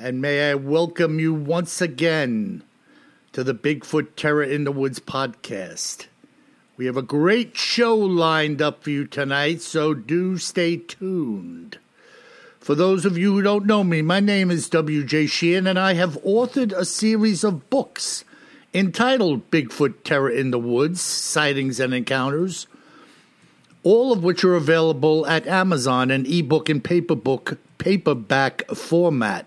and may I welcome you once again to the Bigfoot Terror in the Woods podcast. We have a great show lined up for you tonight, so do stay tuned. For those of you who don't know me, my name is W.J. Sheehan, and I have authored a series of books entitled Bigfoot Terror in the Woods, Sightings and Encounters, all of which are available at Amazon in ebook and paperback format.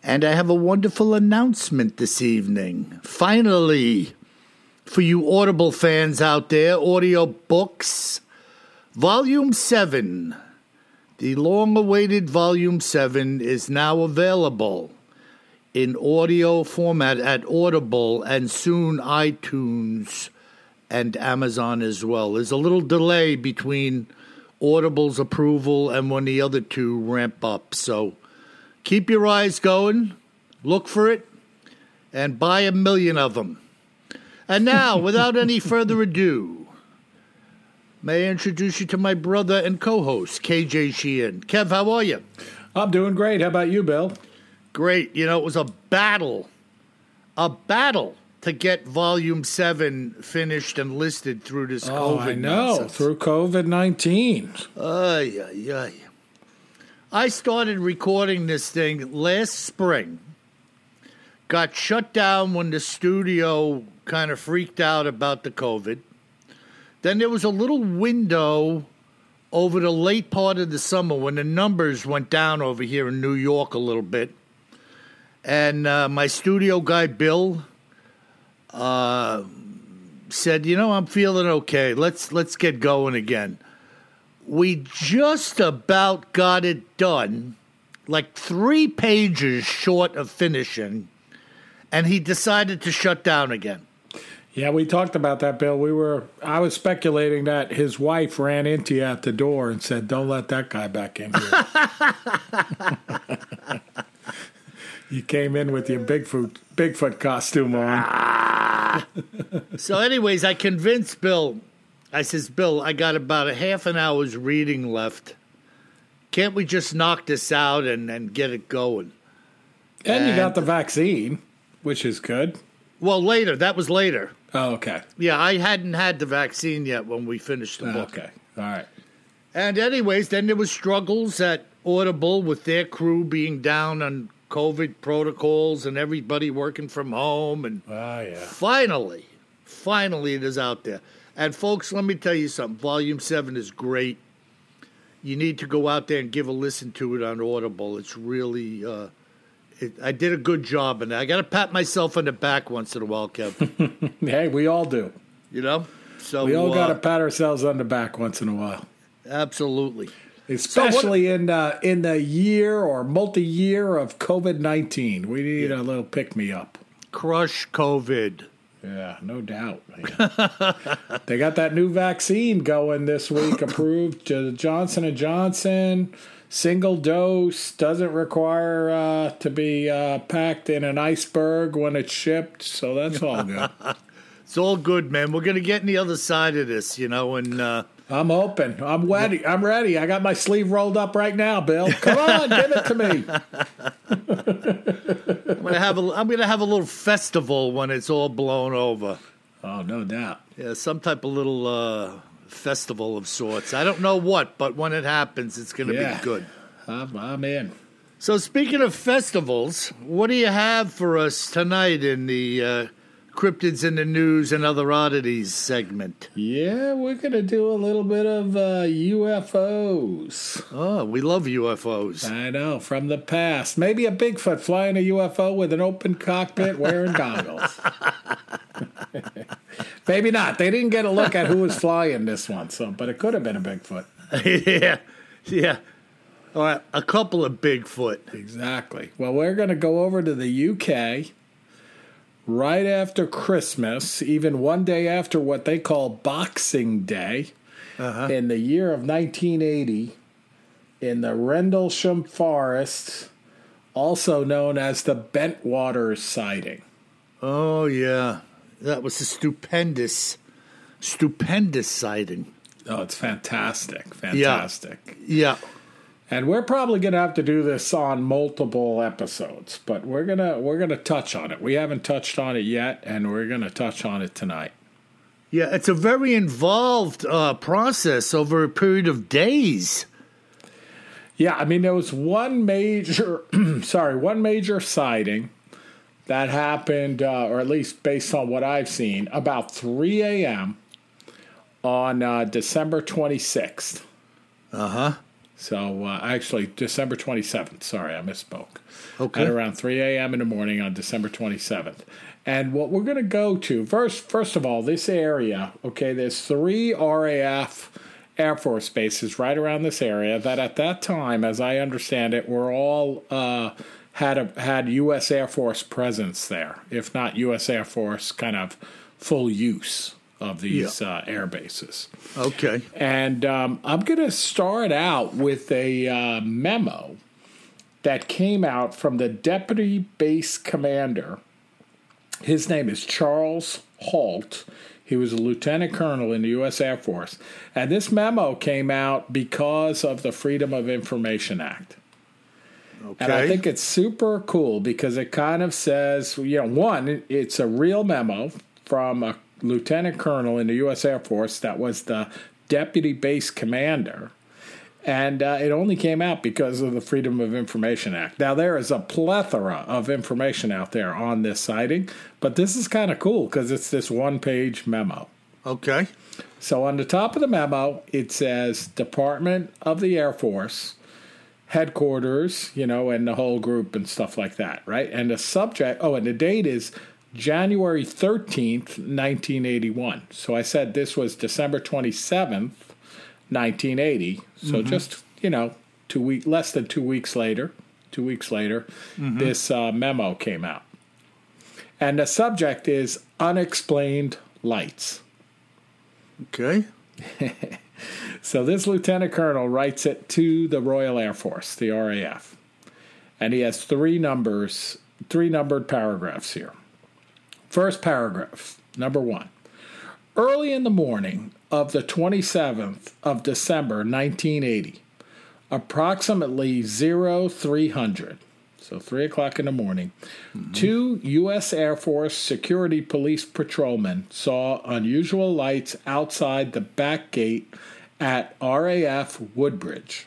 And I have a wonderful announcement this evening. Finally, for you Audible fans out there, audiobooks, Volume 7. The long-awaited Volume 7 is now available in audio format at Audible and soon iTunes and Amazon as well. There's a little delay between Audible's approval and when the other two ramp up. So keep your eyes going, look for it, and buy 1 million of them. And now, without any further ado, may I introduce you to my brother and co-host, KJ Sheehan. Kev, how are you? I'm doing great. How about you, Bill? Great. You know, it was a battle to get Volume 7 finished and listed through this COVID. I know, nonsense. Through COVID-19. I started recording this thing last spring. Got shut down when the studio kind of freaked out about the COVID. Then there was a little window over the late part of the summer when the numbers went down over here in New York a little bit. And my studio guy, Bill, said, you know, I'm feeling okay. Let's get going again. We just about got it done, like 3 pages short of finishing, and he decided to shut down again. Yeah, we talked about that, Bill. I was speculating that his wife ran into you at the door and said, "Don't let that guy back in here." You came in with your Bigfoot costume on. So anyways, I convinced Bill. I says, "Bill, I got about a half an hour's reading left. Can't we just knock this out and get it going?" And you got the vaccine, which is good. Well, later. That was later. Oh, okay. Yeah, I hadn't had the vaccine yet when we finished the book. Okay. All right. And anyways, then there was struggles at Audible with their crew being down on COVID protocols and everybody working from home. And finally it is out there. And folks, let me tell you something. Volume 7 is great. You need to go out there and give a listen to it on Audible. It's really... I did a good job in that. I got to pat myself on the back once in a while, Kev. Hey, we all do. You know? So we all got to pat ourselves on the back once in a while. Absolutely. Especially in the year or multi-year of COVID-19. We need a little pick-me-up. Crush COVID. Yeah, no doubt. They got that new vaccine going this week, approved to Johnson & Johnson. Single dose, doesn't require to be packed in an iceberg when it's shipped, so that's all good. It's all good, man. We're going to get on the other side of this, you know. And I'm open. I'm ready. I'm ready. I got my sleeve rolled up right now, Bill. Come on, give it to me. I'm going to have a little festival when it's all blown over. Oh, no doubt. Yeah, some type of little... festival of sorts. I don't know what, but when it happens, it's going to be good. I'm in. So speaking of festivals, what do you have for us tonight in the Cryptids in the News and Other Oddities segment? Yeah, we're going to do a little bit of UFOs. Oh, we love UFOs. I know, from the past. Maybe a Bigfoot flying a UFO with an open cockpit wearing goggles. Maybe not. They didn't get a look at who was flying this one, so but it could have been a Bigfoot. Yeah. Or a couple of Bigfoot. Exactly. Well, we're going to go over to the UK right after Christmas, even one day after what they call Boxing Day, in the year of 1980, in the Rendlesham Forest, also known as the Bentwaters Sighting. Oh, yeah. That was a stupendous sighting. Oh, it's fantastic. Fantastic. Yeah. And we're probably going to have to do this on multiple episodes, but we're gonna touch on it. We haven't touched on it yet, and we're going to touch on it tonight. Yeah, it's a very involved process over a period of days. Yeah, I mean, there was one major sighting that happened, or at least based on what I've seen, about 3 a.m. on December 26th. Uh-huh. So, actually, December 27th. Sorry, I misspoke. Okay. At around 3 a.m. in the morning on December 27th. And what we're going to go to, first of all, this area, okay, there's 3 RAF Air Force bases right around this area that at that time, as I understand it, were all had U.S. Air Force presence there, if not U.S. Air Force kind of full use of these air bases. Okay. And I'm going to start out with a memo that came out from the deputy base commander. His name is Charles Halt. He was a lieutenant colonel in the U.S. Air Force. And this memo came out because of the Freedom of Information Act. Okay. And I think it's super cool because it kind of says, you know, one, it's a real memo from a lieutenant colonel in the U.S. Air Force that was the deputy base commander, and it only came out because of the Freedom of Information Act. Now, there is a plethora of information out there on this sighting, but this is kind of cool because it's this one-page memo. Okay. So on the top of the memo, it says Department of the Air Force headquarters, you know, and the whole group and stuff like that, right? And the subject, and the date is January 13th, 1981. So I said this was December 27th, 1980. So just, you know, less than two weeks later, this memo came out. And the subject is unexplained lights. Okay. So this lieutenant colonel writes it to the Royal Air Force, the RAF. And he has three numbered paragraphs here. First paragraph, number 1. Early in the morning of the 27th of December, 1980, approximately 0300, so 3 o'clock in the morning, two U.S. Air Force security police patrolmen saw unusual lights outside the back gate at RAF Woodbridge.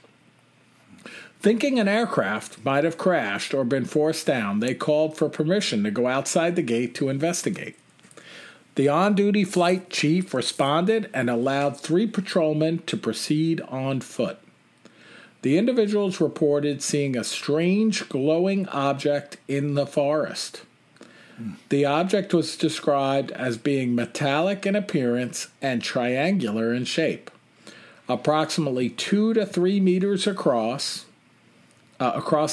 Thinking an aircraft might have crashed or been forced down, they called for permission to go outside the gate to investigate. The on-duty flight chief responded and allowed 3 patrolmen to proceed on foot. The individuals reported seeing a strange glowing object in the forest. The object was described as being metallic in appearance and triangular in shape, approximately 2 to 3 meters across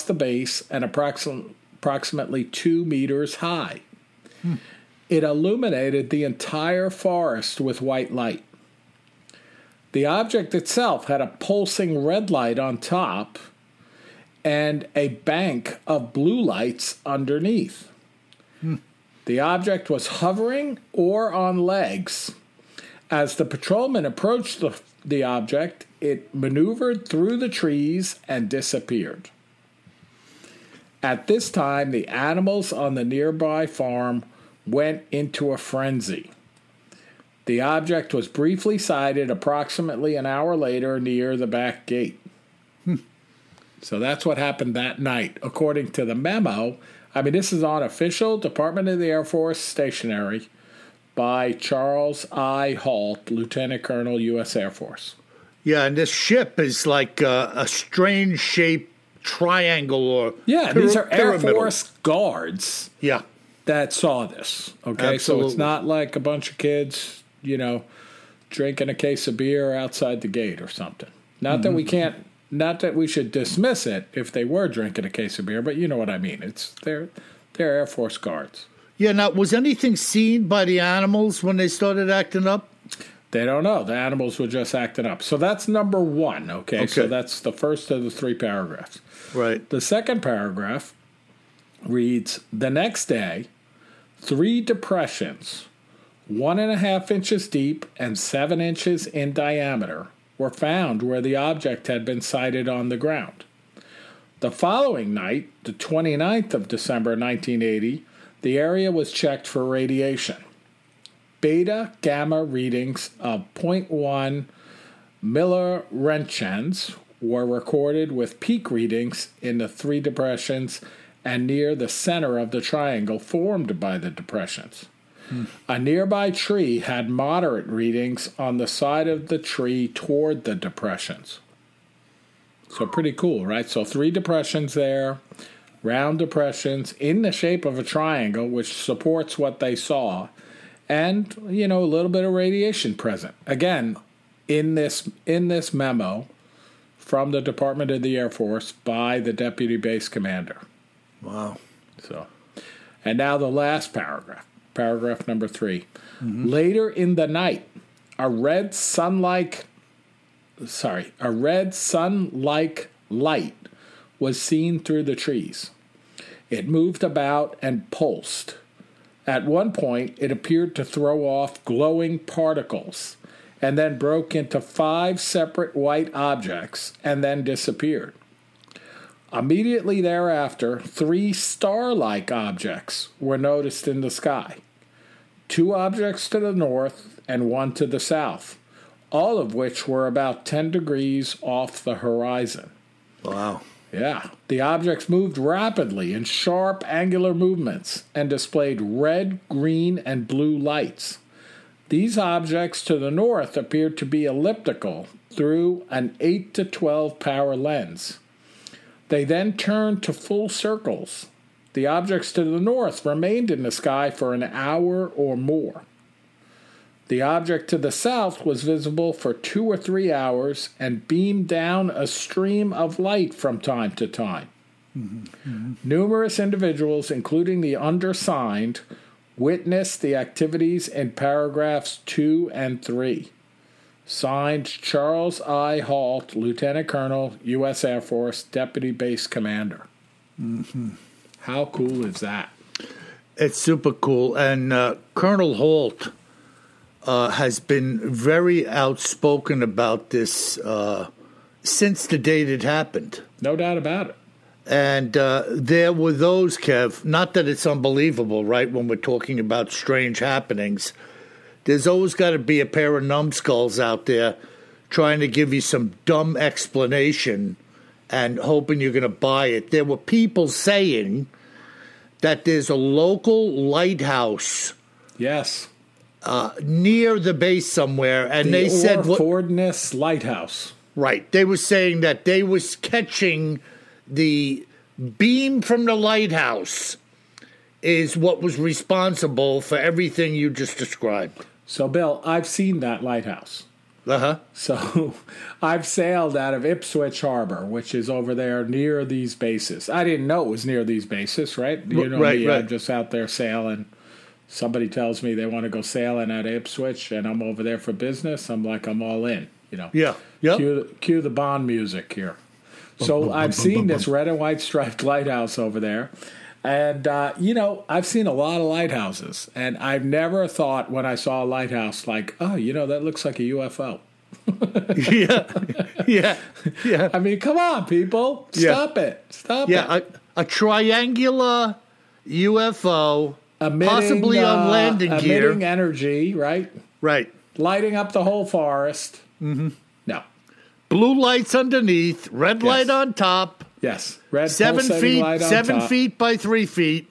the base and approximately 2 meters high. It illuminated the entire forest with white light. The object itself had a pulsing red light on top and a bank of blue lights underneath. The object was hovering or on legs. As the patrolman approached the object, it maneuvered through the trees and disappeared. At this time, the animals on the nearby farm went into a frenzy. The object was briefly sighted approximately an hour later near the back gate. So that's what happened that night. According to the memo, I mean, this is on official Department of the Air Force stationery by Charles I. Halt, Lieutenant Colonel, U.S. Air Force. Yeah, and this ship is like a strange shaped triangle or these are Air Force guards. Yeah. That saw this. Okay, Absolutely. So it's not like a bunch of kids, you know, drinking a case of beer outside the gate or something. Not that we should dismiss it if they were drinking a case of beer, but you know what I mean. It's they're Air Force guards. Yeah. Now, was anything seen by the animals when they started acting up? They don't know. The animals were just acting up. So that's number one. Okay. So that's the first of the three paragraphs. Right. The second paragraph reads, the next day, 3 depressions, 1.5 inches deep and 7 inches in diameter, were found where the object had been sighted on the ground. The following night, the 29th of December 1980, the area was checked for radiation. Beta-gamma readings of 0.1 milliroentgens were recorded with peak readings in the 3 depressions and near the center of the triangle formed by the depressions. A nearby tree had moderate readings on the side of the tree toward the depressions. So pretty cool, right? So 3 depressions there, round depressions in the shape of a triangle, which supports what they saw, and, you know, a little bit of radiation present. Again, in this memo from the Department of the Air Force by the Deputy Base Commander. Wow. So, and now the last paragraph. Paragraph number 3. Mm-hmm. Later in the night, a red sun-like light was seen through the trees. It moved about and pulsed. At one point, it appeared to throw off glowing particles and then broke into 5 separate white objects and then disappeared. Immediately thereafter, 3 star-like objects were noticed in the sky. 2 objects to the north and 1 to the south, all of which were about 10 degrees off the horizon. Wow. Yeah. The objects moved rapidly in sharp angular movements and displayed red, green, and blue lights. These objects to the north appeared to be elliptical through an 8 to 12 power lens. They then turned to full circles. The objects to the north remained in the sky for an hour or more. The object to the south was visible for 2 or 3 hours and beamed down a stream of light from time to time. Mm-hmm. Mm-hmm. Numerous individuals, including the undersigned, witnessed the activities in paragraphs 2 and 3. Signed, Charles I. Halt, Lieutenant Colonel, U.S. Air Force, Deputy Base Commander. Mm-hmm. How cool is that? It's super cool. And Colonel Halt has been very outspoken about this since the date it happened. No doubt about it. And there were those, Kev, not that it's unbelievable, right, when we're talking about strange happenings. There's always got to be a pair of numbskulls out there trying to give you some dumb explanation and hoping you're going to buy it. There were people saying that there's a local lighthouse. Yes. Near the base somewhere. And they said... The Orfordness Lighthouse. Right. They were saying that they was catching the beam from the lighthouse is what was responsible for everything you just described. So, Bill, I've seen that lighthouse. Uh-huh. So I've sailed out of Ipswich Harbor, which is over there near these bases. I didn't know it was near these bases, right? You know me, I'm just out there sailing. Somebody tells me they want to go sailing out of Ipswich, and I'm over there for business. I'm like, I'm all in, you know. Yeah. Yep. Cue the Bond music here. So I've seen this red and white striped lighthouse over there. And, you know, I've seen a lot of lighthouses, and I've never thought when I saw a lighthouse like, oh, you know, that looks like a UFO. Yeah. I mean, come on, people. Stop it. A triangular UFO, possibly on landing gear. Emitting energy, right? Right. Lighting up the whole forest. Mm-hmm. No. Blue lights underneath, red light on top. Yes. Red 7 feet, light on 7 feet by 3 feet.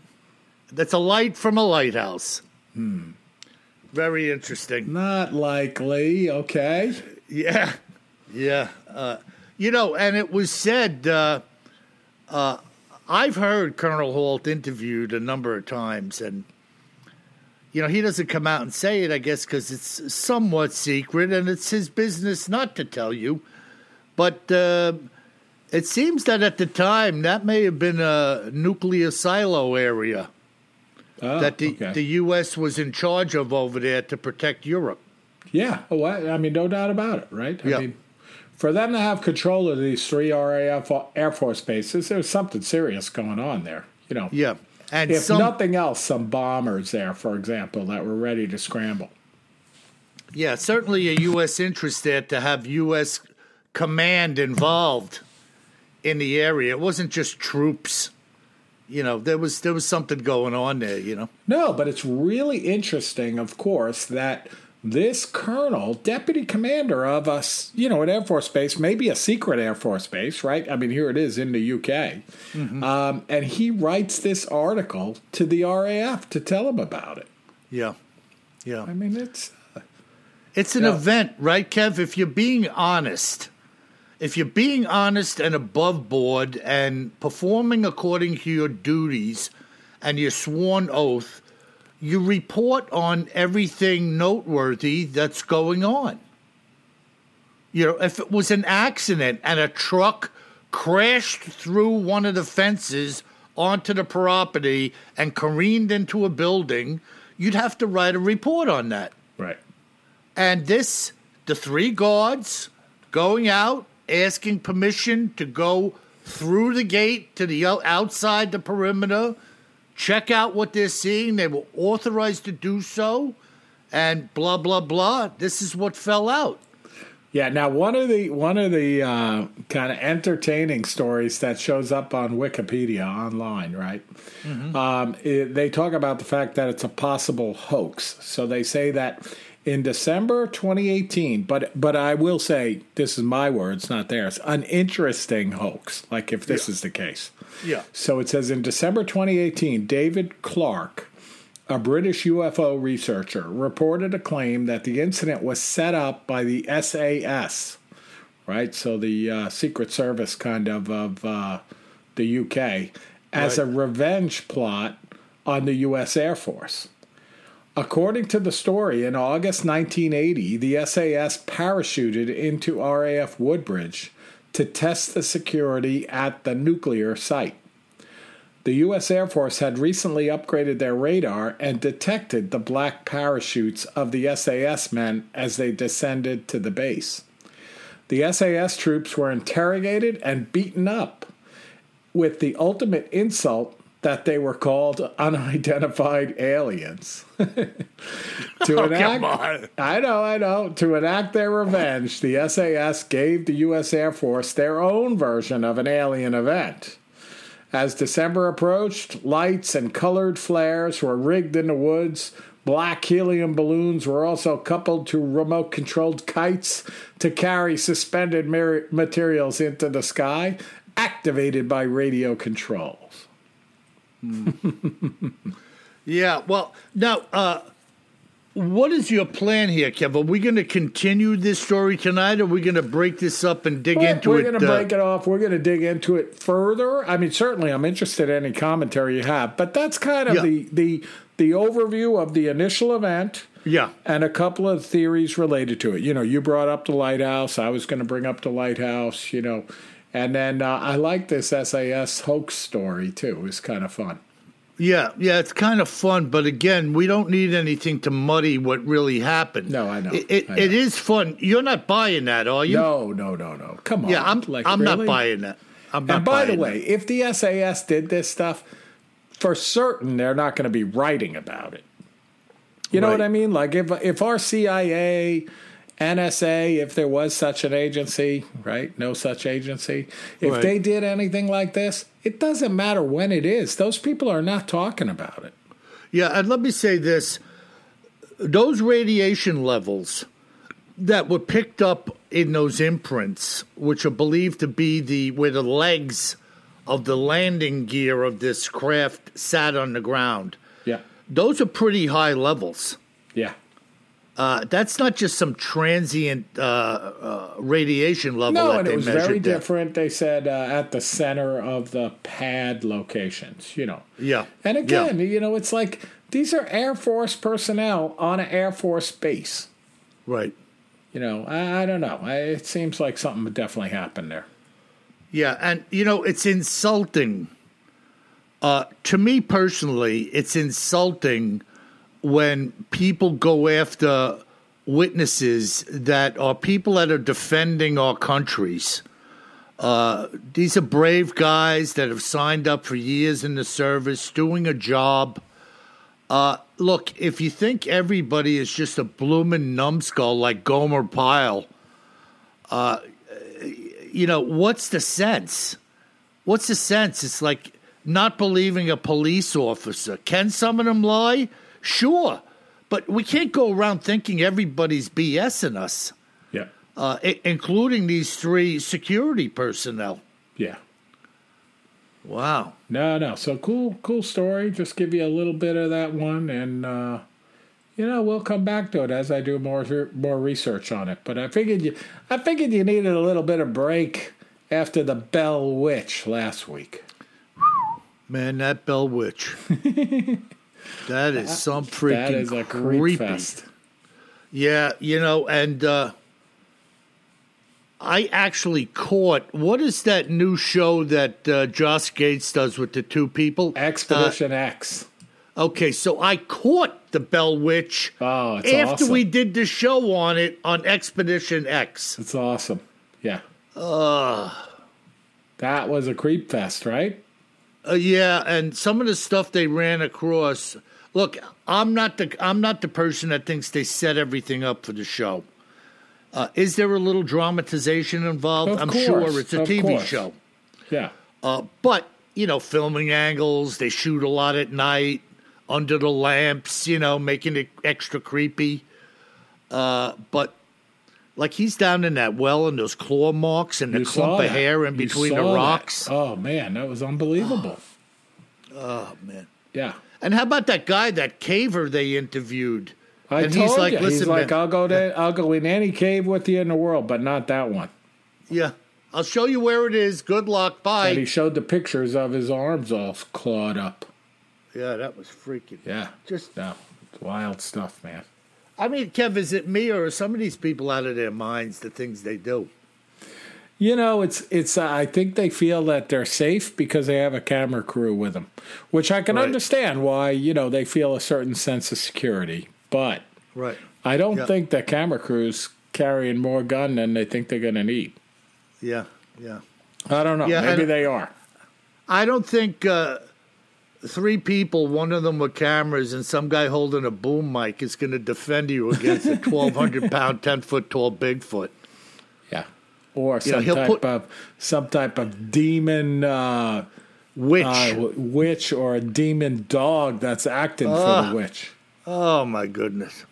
That's a light from a lighthouse. Hmm. Very interesting. Not likely. Okay. Yeah. Yeah. You know, and it was said, I've heard Colonel Halt interviewed a number of times, and, you know, he doesn't come out and say it, I guess, because it's somewhat secret, and it's his business not to tell you. But it seems that at the time, that may have been a nuclear silo area that the U.S. was in charge of over there to protect Europe. Yeah. Oh, I mean, no doubt about it, right? I mean, for them to have control of these three RAF Air Force bases, there's something serious going on there, you know. Yeah. And if nothing else, some bombers there, for example, that were ready to scramble. Yeah, certainly a U.S. interest there to have U.S. command involved in the area. It wasn't just troops. You know, there was something going on there, you know. No, but it's really interesting, of course, that this colonel, deputy commander of us, you know, an Air Force base, maybe a secret Air Force base, right? I mean, here it is in the UK. Mm-hmm. And he writes this article to the RAF to tell him about it. Yeah. Yeah. I mean, it's an event, right, Kev? If you're being honest, and above board and performing according to your duties and your sworn oath, you report on everything noteworthy that's going on. You know, if it was an accident and a truck crashed through one of the fences onto the property and careened into a building, you'd have to write a report on that. Right. And this, the three guards going out, asking permission to go through the gate to the outside the perimeter, check out what they're seeing. They were authorized to do so, and blah, blah, blah. This is what fell out. Yeah. Now, one of the kind of entertaining stories that shows up on Wikipedia online, right? Mm-hmm. They talk about the fact that it's a possible hoax. So they say that in December 2018, but I will say, this is my words, not theirs, an interesting hoax, like if this is the case. Yeah. So it says in December 2018, David Clark, a British UFO researcher, reported a claim that the incident was set up by the SAS, right? So the Secret Service kind of the UK, as a revenge plot on the U.S. Air Force. According to the story, in August 1980, the SAS parachuted into RAF Woodbridge to test the security at the nuclear site. The U.S. Air Force had recently upgraded their radar and detected the black parachutes of the SAS men as they descended to the base. The SAS troops were interrogated and beaten up, with the ultimate insult that they were called unidentified aliens. To enact their revenge, the SAS gave the U.S. Air Force their own version of an alien event. As December approached, lights and colored flares were rigged in the woods. Black helium balloons were also coupled to remote-controlled kites to carry suspended materials into the sky, activated by radio controls. Yeah, well, now, what is your plan here, Kev? Are we going to continue this story tonight, or are we going to break this up and dig into it? We're going to break it off. We're going to dig into it further. I mean, certainly I'm interested in any commentary you have, but that's kind of the overview of the initial event. Yeah. And a couple of theories related to it. You know, you brought up the lighthouse. I was going to bring up the lighthouse, you know. And then I like this SAS hoax story, too. It was kind of fun. Yeah, it's kind of fun. But again, we don't need anything to muddy what really happened. No, I know. It is fun. You're not buying that, are you? No. Come on. Yeah, I'm really not buying that. By the way, if the SAS did this stuff, for certain they're not going to be writing about it. You know what I mean? Like if our CIA... NSA, if there was such an agency, right? No such agency. If they did anything like this, it doesn't matter when it is. Those people are not talking about it. Yeah, and let me say this. Those radiation levels that were picked up in those imprints, which are believed to be where the legs of the landing gear of this craft sat on the ground. Yeah. Those are pretty high levels. Yeah. That's not just some transient radiation level that they measured. No, and it was very different, they said, at the center of the pad locations, you know. Yeah. And again, you know, it's like these are Air Force personnel on an Air Force base. Right. You know, I don't know. It seems like something would definitely happen there. Yeah, and, you know, it's insulting. To me personally, it's insulting when people go after witnesses that are people that are defending our countries. These are brave guys that have signed up for years in the service, doing a job. Look, if you think everybody is just a bloomin' numbskull like Gomer Pyle, you know, what's the sense? What's the sense? It's like not believing a police officer. Can some of them lie? Sure, but we can't go around thinking everybody's BSing us. Yeah, including these three security personnel. Yeah. Wow. No. So cool story. Just give you a little bit of that one, and you know, we'll come back to it as I do more research on it. But I figured you needed a little bit of break after the Bell Witch last week. Man, that Bell Witch. That is some freaking that is a creepy. Fest. Yeah, you know, and I actually caught, what is that new show that Josh Gates does with the two people? Expedition X. Okay, so I caught the Bell Witch after awesome. We did the show on it on Expedition X. It's awesome. Yeah. That was a creep fest, right? Yeah, and some of the stuff they ran across. Look, I'm not the person that thinks they set everything up for the show. Is there a little dramatization involved? Of course, sure it's a TV show. Yeah. But, you know, filming angles, they shoot a lot at night, under the lamps, you know, making it extra creepy. But, like, he's down in that well and those claw marks and the clump of hair in between the rocks. That. Oh, man, that was unbelievable. Oh, man. Yeah. And how about that guy, that caver they interviewed? He's like, listen, he's like, man, I'll go in any cave with you in the world, but not that one. Yeah. I'll show you where it is. Good luck. Bye. And he showed the pictures of his arms all clawed up. Yeah, that was freaking. Yeah. It's wild stuff, man. I mean, Kev, is it me or are some of these people out of their minds, the things they do? You know, it's. I think they feel that they're safe because they have a camera crew with them, which I can understand why, you know, they feel a certain sense of security. But I don't think the camera crew's carrying more gun than they think they're going to need. Yeah, yeah. I don't know. Yeah, maybe they are. I don't think three people, one of them with cameras and some guy holding a boom mic is going to defend you against a 1,200-pound, 10-foot-tall Bigfoot. Yeah. Or some type of demon witch. Witch or a demon dog that's acting for the witch. Oh, my goodness.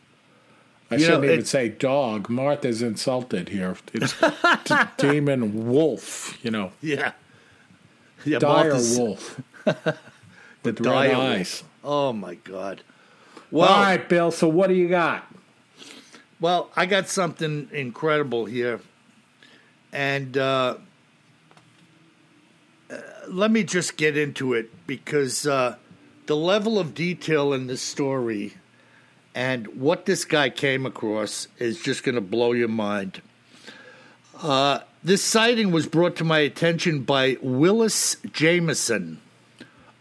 I shouldn't even say dog. Martha's insulted here. It's demon wolf, you know. Yeah dire Martha's... wolf. The dire eyes. Oh, my God. Well, all right, Bill, so what do you got? Well, I got something incredible here. And let me just get into it because the level of detail in this story... and what this guy came across is just going to blow your mind. This sighting was brought to my attention by Willis Jameson,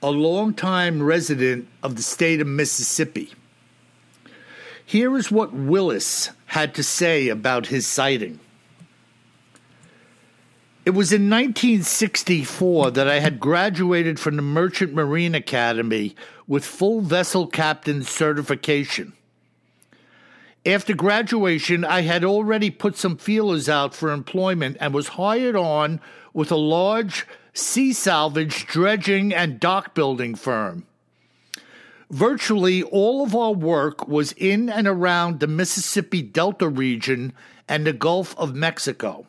a longtime resident of the state of Mississippi. Here is what Willis had to say about his sighting. It was in 1964 that I had graduated from the Merchant Marine Academy with full vessel captain certification. After graduation, I had already put some feelers out for employment and was hired on with a large sea salvage, dredging, and dock building firm. Virtually all of our work was in and around the Mississippi Delta region and the Gulf of Mexico.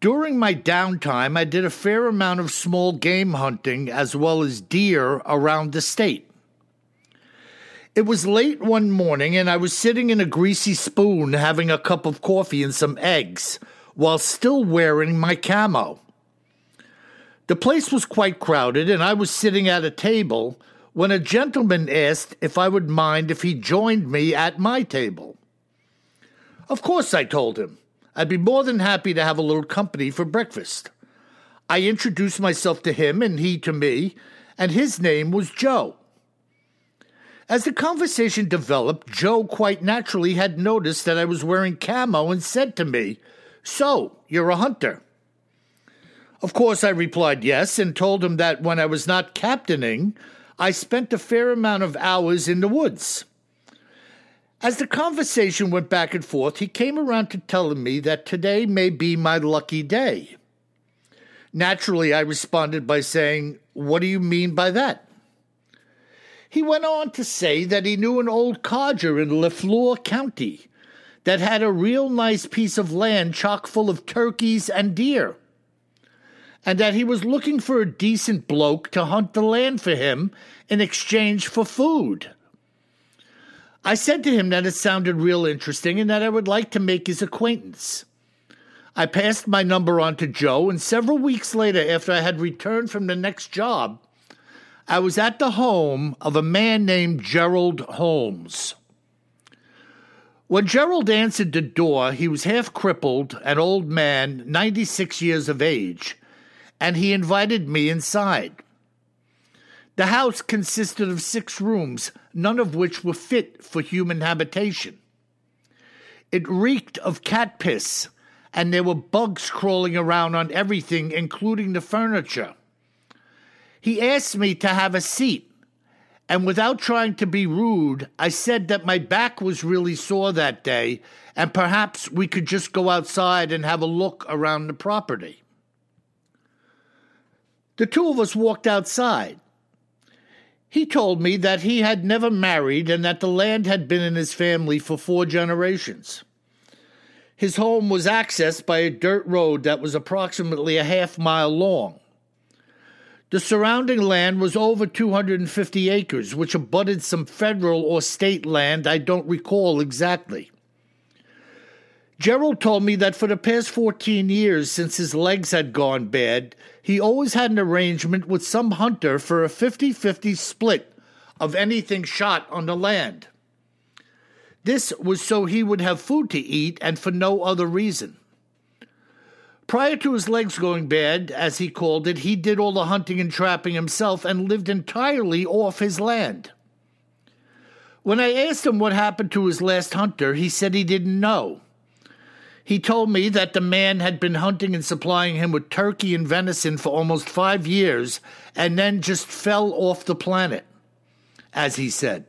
During my downtime, I did a fair amount of small game hunting as well as deer around the state. It was late one morning and I was sitting in a greasy spoon having a cup of coffee and some eggs while still wearing my camo. The place was quite crowded and I was sitting at a table when a gentleman asked if I would mind if he joined me at my table. Of course, I told him. I'd be more than happy to have a little company for breakfast. I introduced myself to him and he to me, and his name was Joe. As the conversation developed, Joe quite naturally had noticed that I was wearing camo and said to me, "So, you're a hunter?" Of course, I replied yes and told him that when I was not captaining, I spent a fair amount of hours in the woods. As the conversation went back and forth, he came around to telling me that today may be my lucky day. Naturally, I responded by saying, "What do you mean by that?" He went on to say that he knew an old codger in Leflore County that had a real nice piece of land chock full of turkeys and deer, and that he was looking for a decent bloke to hunt the land for him in exchange for food. I said to him that it sounded real interesting and that I would like to make his acquaintance. I passed my number on to Joe, and several weeks later, after I had returned from the next job, I was at the home of a man named Gerald Holmes. When Gerald answered the door, he was half crippled, an old man, 96 years of age, and he invited me inside. The house consisted of 6 rooms, none of which were fit for human habitation. It reeked of cat piss, and there were bugs crawling around on everything, including the furniture. He asked me to have a seat, and without trying to be rude, I said that my back was really sore that day, and perhaps we could just go outside and have a look around the property. The 2 of us walked outside. He told me that he had never married and that the land had been in his family for 4 generations. His home was accessed by a dirt road that was approximately a half-mile long. The surrounding land was over 250 acres, which abutted some federal or state land I don't recall exactly. Gerald told me that for the past 14 years since his legs had gone bad, he always had an arrangement with some hunter for a 50-50 split of anything shot on the land. This was so he would have food to eat and for no other reason. Prior to his legs going bad, as he called it, he did all the hunting and trapping himself and lived entirely off his land. When I asked him what happened to his last hunter, he said he didn't know. He told me that the man had been hunting and supplying him with turkey and venison for almost 5 years and then just fell off the planet, as he said.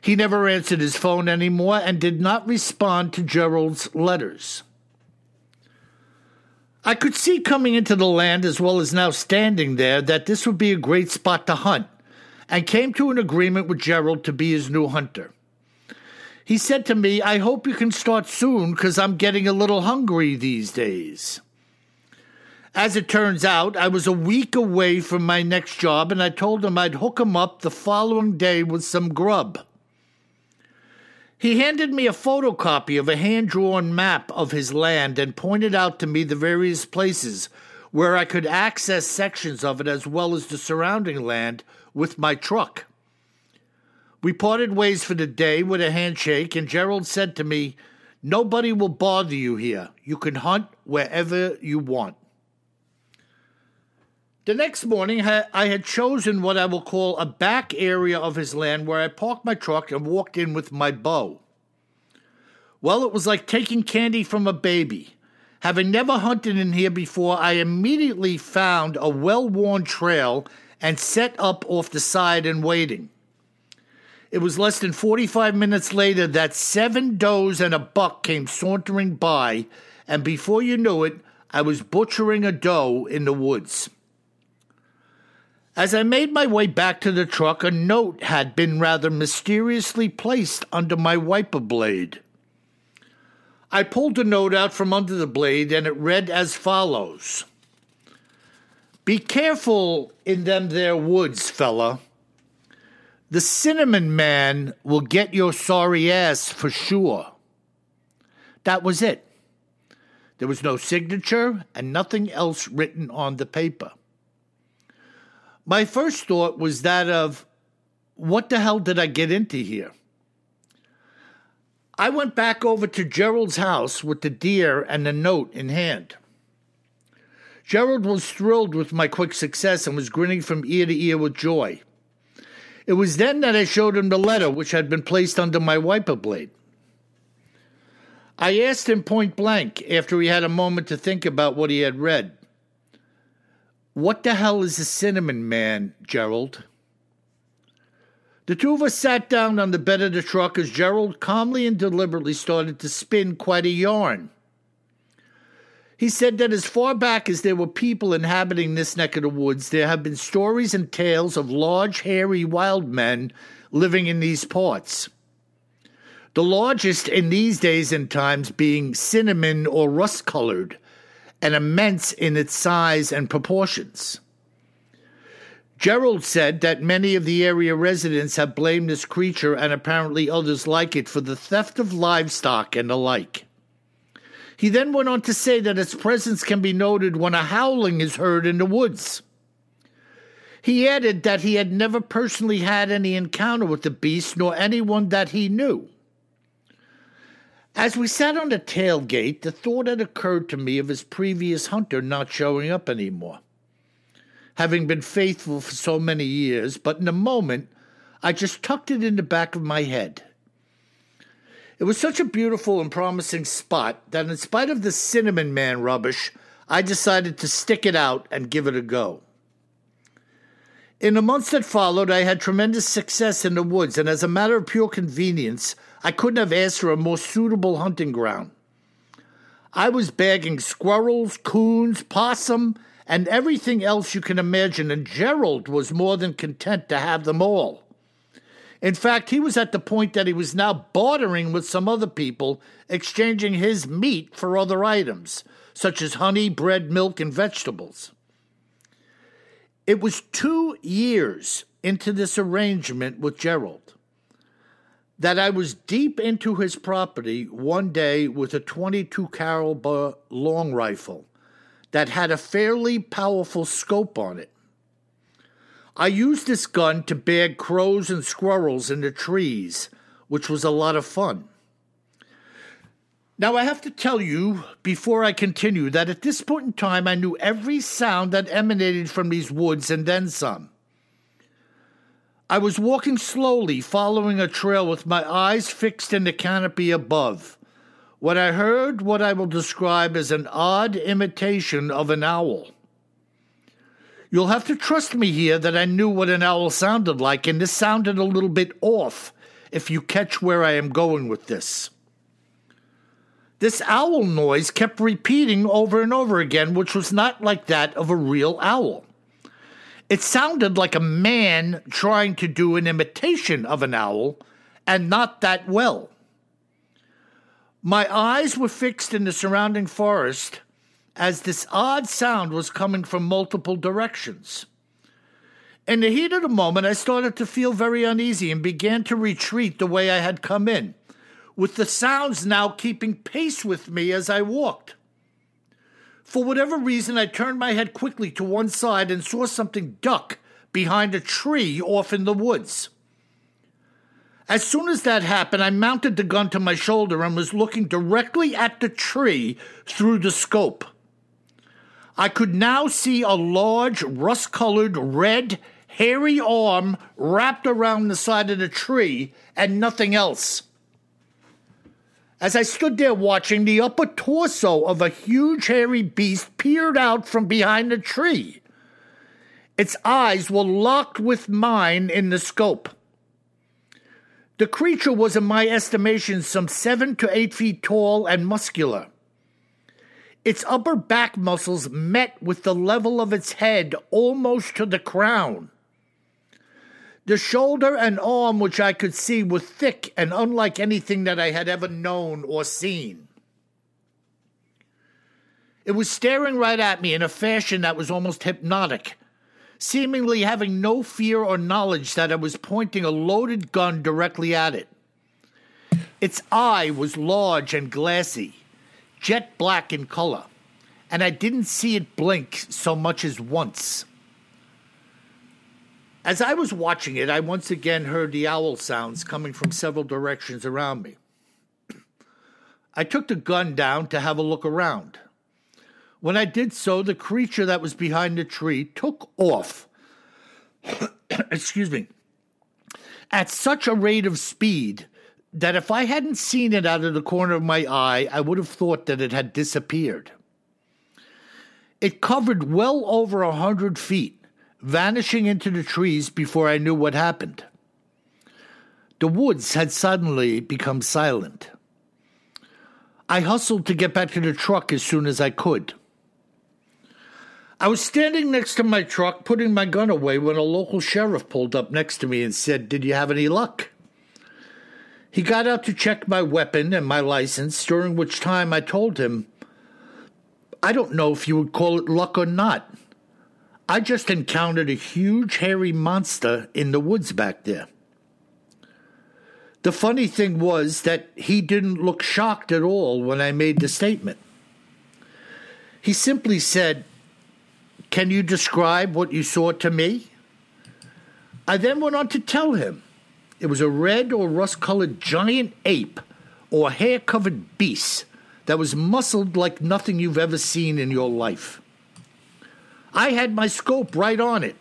He never answered his phone anymore and did not respond to Gerald's letters. I could see coming into the land as well as now standing there that this would be a great spot to hunt and came to an agreement with Gerald to be his new hunter. He said to me, "I hope you can start soon because I'm getting a little hungry these days." As it turns out, I was a week away from my next job and I told him I'd hook him up the following day with some grub. He handed me a photocopy of a hand-drawn map of his land and pointed out to me the various places where I could access sections of it as well as the surrounding land with my truck. We parted ways for the day with a handshake, and Gerald said to me, "Nobody will bother you here. You can hunt wherever you want." The next morning, I had chosen what I will call a back area of his land where I parked my truck and walked in with my bow. Well, it was like taking candy from a baby. Having never hunted in here before, I immediately found a well-worn trail and set up off the side and waiting. It was less than 45 minutes later that 7 does and a buck came sauntering by, and before you knew it, I was butchering a doe in the woods. As I made my way back to the truck, a note had been rather mysteriously placed under my wiper blade. I pulled the note out from under the blade, and it read as follows. Be careful in them there woods, fella. The Cinnamon Man will get your sorry ass for sure. That was it. There was no signature and nothing else written on the paper. My first thought was that of, what the hell did I get into here? I went back over to Gerald's house with the deer and the note in hand. Gerald was thrilled with my quick success and was grinning from ear to ear with joy. It was then that I showed him the letter which had been placed under my wiper blade. I asked him point blank, after he had a moment to think about what he had read. What the hell is a Cinnamon Man, Gerald? The two of us sat down on the bed of the truck as Gerald calmly and deliberately started to spin quite a yarn. He said that as far back as there were people inhabiting this neck of the woods, there have been stories and tales of large, hairy wild men living in these parts. The largest in these days and times being cinnamon or rust-colored, and immense in its size and proportions. Gerald said that many of the area residents have blamed this creature and apparently others like it for the theft of livestock and the like. He then went on to say that its presence can be noted when a howling is heard in the woods. He added that he had never personally had any encounter with the beast, nor anyone that he knew. As we sat on the tailgate, the thought had occurred to me of his previous hunter not showing up anymore, having been faithful for so many years, but in a moment I just tucked it in the back of my head. It was such a beautiful and promising spot that in spite of the Cinnamon Man rubbish, I decided to stick it out and give it a go. In the months that followed, I had tremendous success in the woods, and as a matter of pure convenience, I couldn't have asked for a more suitable hunting ground. I was bagging squirrels, coons, possum, and everything else you can imagine, and Gerald was more than content to have them all. In fact, he was at the point that he was now bartering with some other people, exchanging his meat for other items, such as honey, bread, milk, and vegetables. It was 2 years into this arrangement with Gerald that I was deep into his property one day with a .22 caliber long rifle that had a fairly powerful scope on it. I used this gun to bag crows and squirrels in the trees, which was a lot of fun. Now, I have to tell you, before I continue, that at this point in time, I knew every sound that emanated from these woods and then some. I was walking slowly, following a trail with my eyes fixed in the canopy above, when I heard what I will describe as an odd imitation of an owl. You'll have to trust me here that I knew what an owl sounded like, and this sounded a little bit off, if you catch where I am going with this. This owl noise kept repeating over and over again, which was not like that of a real owl. It sounded like a man trying to do an imitation of an owl, and not that well. My eyes were fixed in the surrounding forest, as this odd sound was coming from multiple directions. In the heat of the moment, I started to feel very uneasy and began to retreat the way I had come in, with the sounds now keeping pace with me as I walked. For whatever reason, I turned my head quickly to one side and saw something duck behind a tree off in the woods. As soon as that happened, I mounted the gun to my shoulder and was looking directly at the tree through the scope. I could now see a large, rust-colored, red, hairy arm wrapped around the side of the tree and nothing else. As I stood there watching, the upper torso of a huge, hairy beast peered out from behind the tree. Its eyes were locked with mine in the scope. The creature was, in my estimation, some 7 to 8 feet tall and muscular. Its upper back muscles met with the level of its head almost to the crown. The shoulder and arm which I could see were thick and unlike anything that I had ever known or seen. It was staring right at me in a fashion that was almost hypnotic, seemingly having no fear or knowledge that I was pointing a loaded gun directly at it. Its eye was large and glassy, jet black in color, and I didn't see it blink so much as once. As I was watching it, I once again heard the owl sounds coming from several directions around me. I took the gun down to have a look around. When I did so, the creature that was behind the tree took off excuse me, at such a rate of speed that if I hadn't seen it out of the corner of my eye, I would have thought that it had disappeared. It covered well over 100 feet, vanishing into the trees before I knew what happened. The woods had suddenly become silent. I hustled to get back to the truck as soon as I could. I was standing next to my truck, putting my gun away, when a local sheriff pulled up next to me and said, "Did you have any luck?" He got out to check my weapon and my license, during which time I told him, "I don't know if you would call it luck or not. I just encountered a huge hairy monster in the woods back there." The funny thing was that he didn't look shocked at all when I made the statement. He simply said, "Can you describe what you saw to me?" I then went on to tell him it was a red or rust-colored giant ape or hair-covered beast that was muscled like nothing you've ever seen in your life. I had my scope right on it,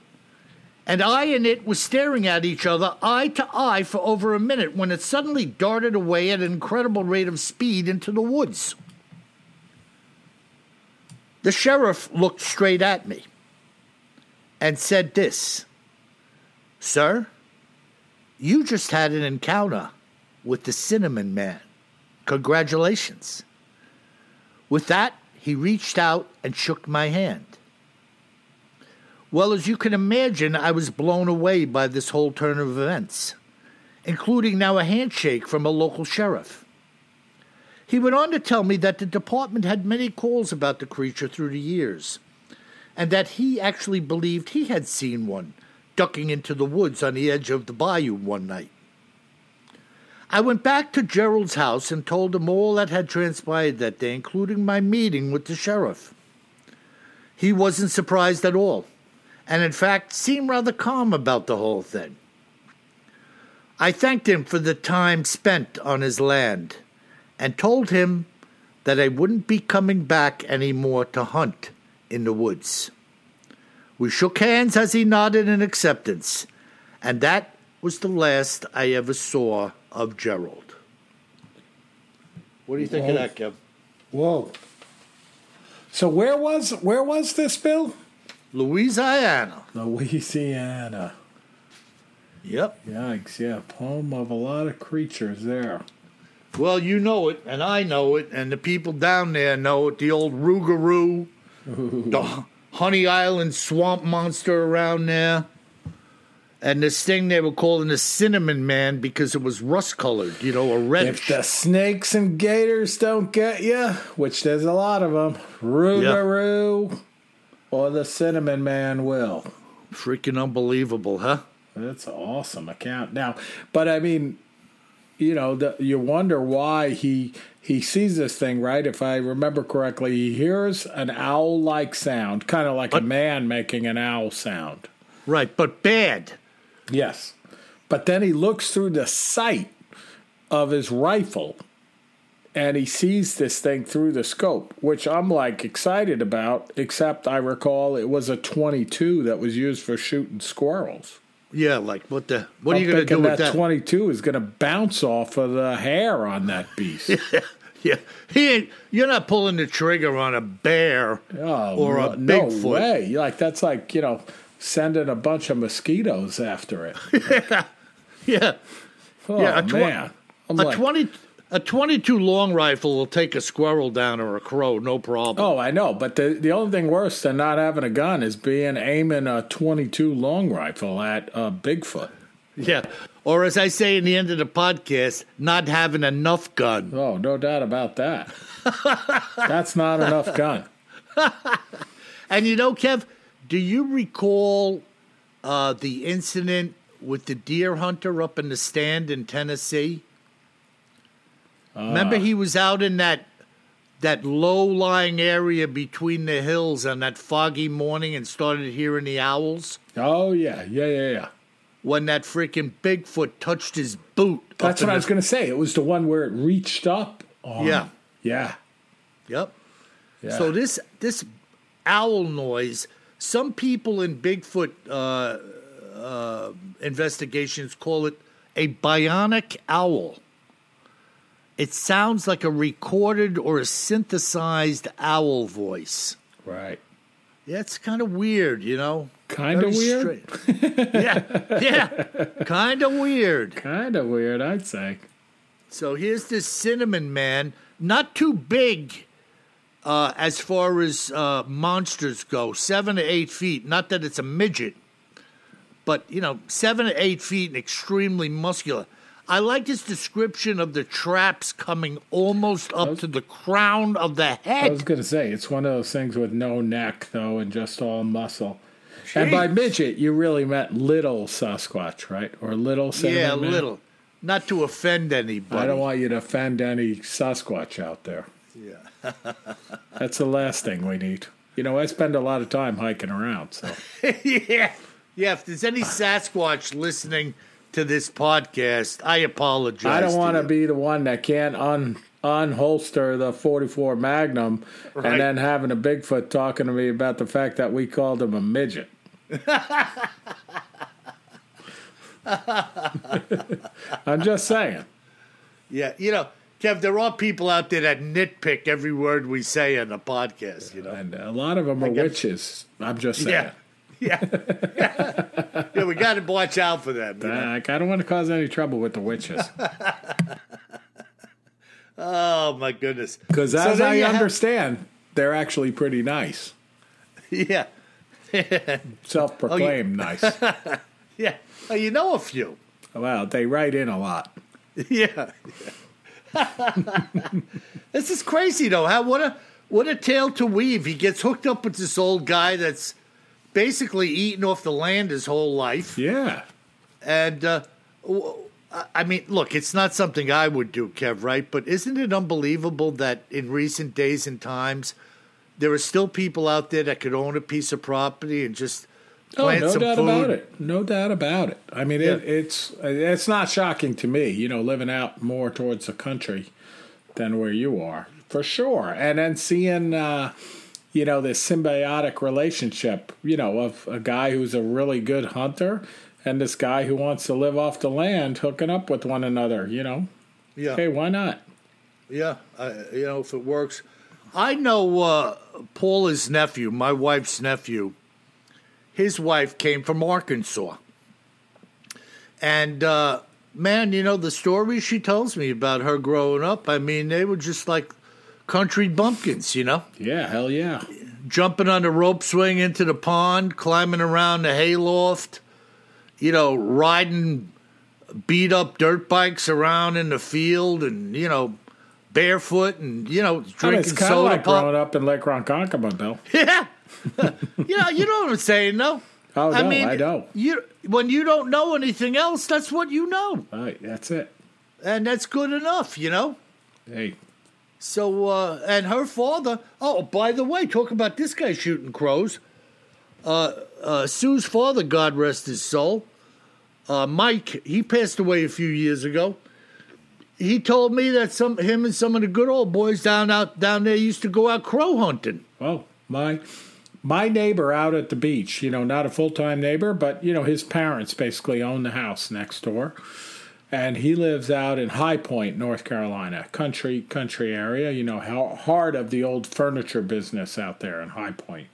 and I and it were staring at each other eye to eye for over a minute when it suddenly darted away at an incredible rate of speed into the woods. The sheriff looked straight at me and said this, "Sir, you just had an encounter with the Cinnamon Man. Congratulations." With that, he reached out and shook my hand. Well, as you can imagine, I was blown away by this whole turn of events, including now a handshake from a local sheriff. He went on to tell me that the department had many calls about the creature through the years, and that he actually believed he had seen one ducking into the woods on the edge of the bayou one night. I went back to Gerald's house and told him all that had transpired that day, including my meeting with the sheriff. He wasn't surprised at all, and in fact seemed rather calm about the whole thing. I thanked him for the time spent on his land and told him that I wouldn't be coming back anymore to hunt in the woods. We shook hands as he nodded in acceptance, and that was the last I ever saw of Gerald. What do you think of that, Kev? Whoa. So where was this, Bill? Louisiana. Yep. Yikes, yeah. Home of a lot of creatures there. Well, you know it, and I know it, and the people down there know it. The old Rougarou, the Honey Island swamp monster around there, and this thing they were calling the Cinnamon Man because it was rust-colored, a reddish. If the snakes and gators don't get you, which there's a lot of them, Rougarou... Yep. Or the Cinnamon Man will. Freaking unbelievable, huh? That's an awesome account. Now, but I mean, you wonder why he sees this thing, right? If I remember correctly, he hears an owl-like sound, kind of like a man making an owl sound. Right, but bad. Yes. But then he looks through the sight of his rifle, and he sees this thing through the scope, which I'm, excited about, except I recall it was a .22 that was used for shooting squirrels. Yeah, what are you going to do with that? .22 is going to bounce off of the hair on that beast. Yeah. You're not pulling the trigger on a bear or a Bigfoot. No way. That's sending a bunch of mosquitoes after it. Yeah. Oh, yeah, man. A .22 long rifle will take a squirrel down or a crow, no problem. Oh, I know, but the only thing worse than not having a gun is aiming a .22 long rifle at Bigfoot. Yeah, or as I say in the end of the podcast, not having enough gun. Oh, no doubt about that. That's not enough gun. And you know, Kev, do you recall the incident with the deer hunter up in the stand in Tennessee? Remember, he was out in that low-lying area between the hills on that foggy morning and started hearing the owls? Oh, yeah. When that freaking Bigfoot touched his boot. That's what I was going to say. It was the one where it reached up. Yeah. So this owl noise, some people in Bigfoot investigations call it a bionic owl. It sounds like a recorded or a synthesized owl voice. Right. Yeah, it's kind of weird, you know. Kind of weird? Yeah. Kind of weird, I'd say. So here's this Cinnamon Man. Not too big as far as monsters go. 7 to 8 feet. Not that it's a midget. But, you know, 7 to 8 feet and extremely muscular. I like this description of the traps coming almost up to the crown of the head. I was going to say, it's one of those things with no neck, though, and just all muscle. Jeez. And by midget, you really meant little Sasquatch, right? Or little Cinnamon Man? Yeah, little. Not to offend anybody. I don't want you to offend any Sasquatch out there. Yeah. That's the last thing we need. You know, I spend a lot of time hiking around, so. Yeah, if there's any Sasquatch listening to this podcast, I apologize. I don't want to be the one that can't unholster the 44 Magnum, right, and then having a Bigfoot talking to me about the fact that we called him a midget. I'm just saying. Yeah, you know, Kev, there are people out there that nitpick every word we say on the podcast, you know. And a lot of them are witches. I'm just saying. Yeah. Yeah, we got to watch out for that. I don't want to cause any trouble with the witches. Oh, my goodness. Because as I understand, they're actually pretty nice. Yeah. Self-proclaimed nice. Yeah. Oh, you know a few. Well, they write in a lot. Yeah. This is crazy, though. What a tale to weave. He gets hooked up with this old guy that's basically eaten off the land his whole life. Yeah. And, I mean, look, it's not something I would do, Kev, right? But isn't it unbelievable that in recent days and times, there are still people out there that could own a piece of property and just plant some food? No doubt about it. No doubt about it. I mean, it's not shocking to me, you know, living out more towards the country than where you are, for sure. And then seeing you know, this symbiotic relationship, you know, of a guy who's a really good hunter and this guy who wants to live off the land hooking up with one another, you know. Yeah. Hey, why not? Yeah, you know, if it works. I know Paula's nephew, my wife's nephew, his wife came from Arkansas. And, man, you know, the stories she tells me about her growing up, I mean, they were just like country bumpkins, you know? Yeah, hell yeah. Jumping on the rope swing into the pond, climbing around the hayloft, you know, riding beat-up dirt bikes around in the field and, you know, barefoot and, you know, drinking soda pop. It's kind of like growing up in Lake Ronkonkoma, Bill. Yeah. You know what I'm saying, though? Oh, I mean, I don't. When you don't know anything else, that's what you know. Right, that's it. And that's good enough, you know? Hey. So, and her father, oh, by the way, talk about this guy shooting crows. Sue's father, God rest his soul, Mike, he passed away a few years ago. He told me that him and some of the good old boys down there used to go out crow hunting. Well, my neighbor out at the beach, you know, not a full-time neighbor, but, you know, his parents basically own the house next door. And he lives out in High Point, North Carolina, country area, you know, heart of the old furniture business out there in High Point.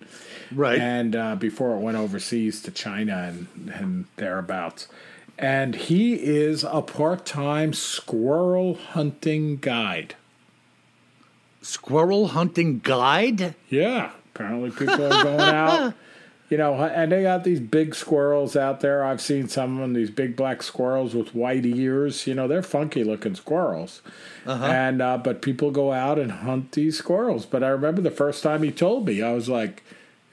Right. And before it went overseas to China and thereabouts. And he is a part-time squirrel hunting guide. Squirrel hunting guide? Yeah. Apparently people are going out You know, and they got these big squirrels out there. I've seen some of them, these big black squirrels with white ears. You know, they're funky-looking squirrels. Uh-huh. And but people go out and hunt these squirrels. But I remember the first time he told me, I was like,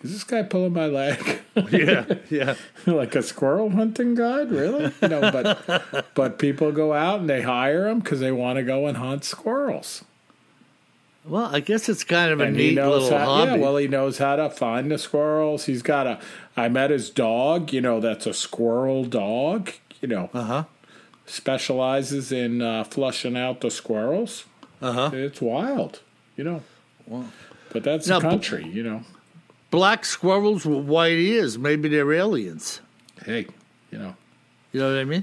is this guy pulling my leg? Yeah. Like a squirrel hunting guide? Really? You know, but people go out and they hire them because they want to go and hunt squirrels. Well, I guess it's kind of a neat little hobby. Yeah, well, he knows how to find the squirrels. He's got a... I met his dog, you know, that's a squirrel dog, you know. Uh-huh. Specializes in flushing out the squirrels. Uh-huh. It's wild, you know. Wow. But that's the country, you know. Black squirrels with white ears. Maybe they're aliens. Hey, you know. You know what I mean?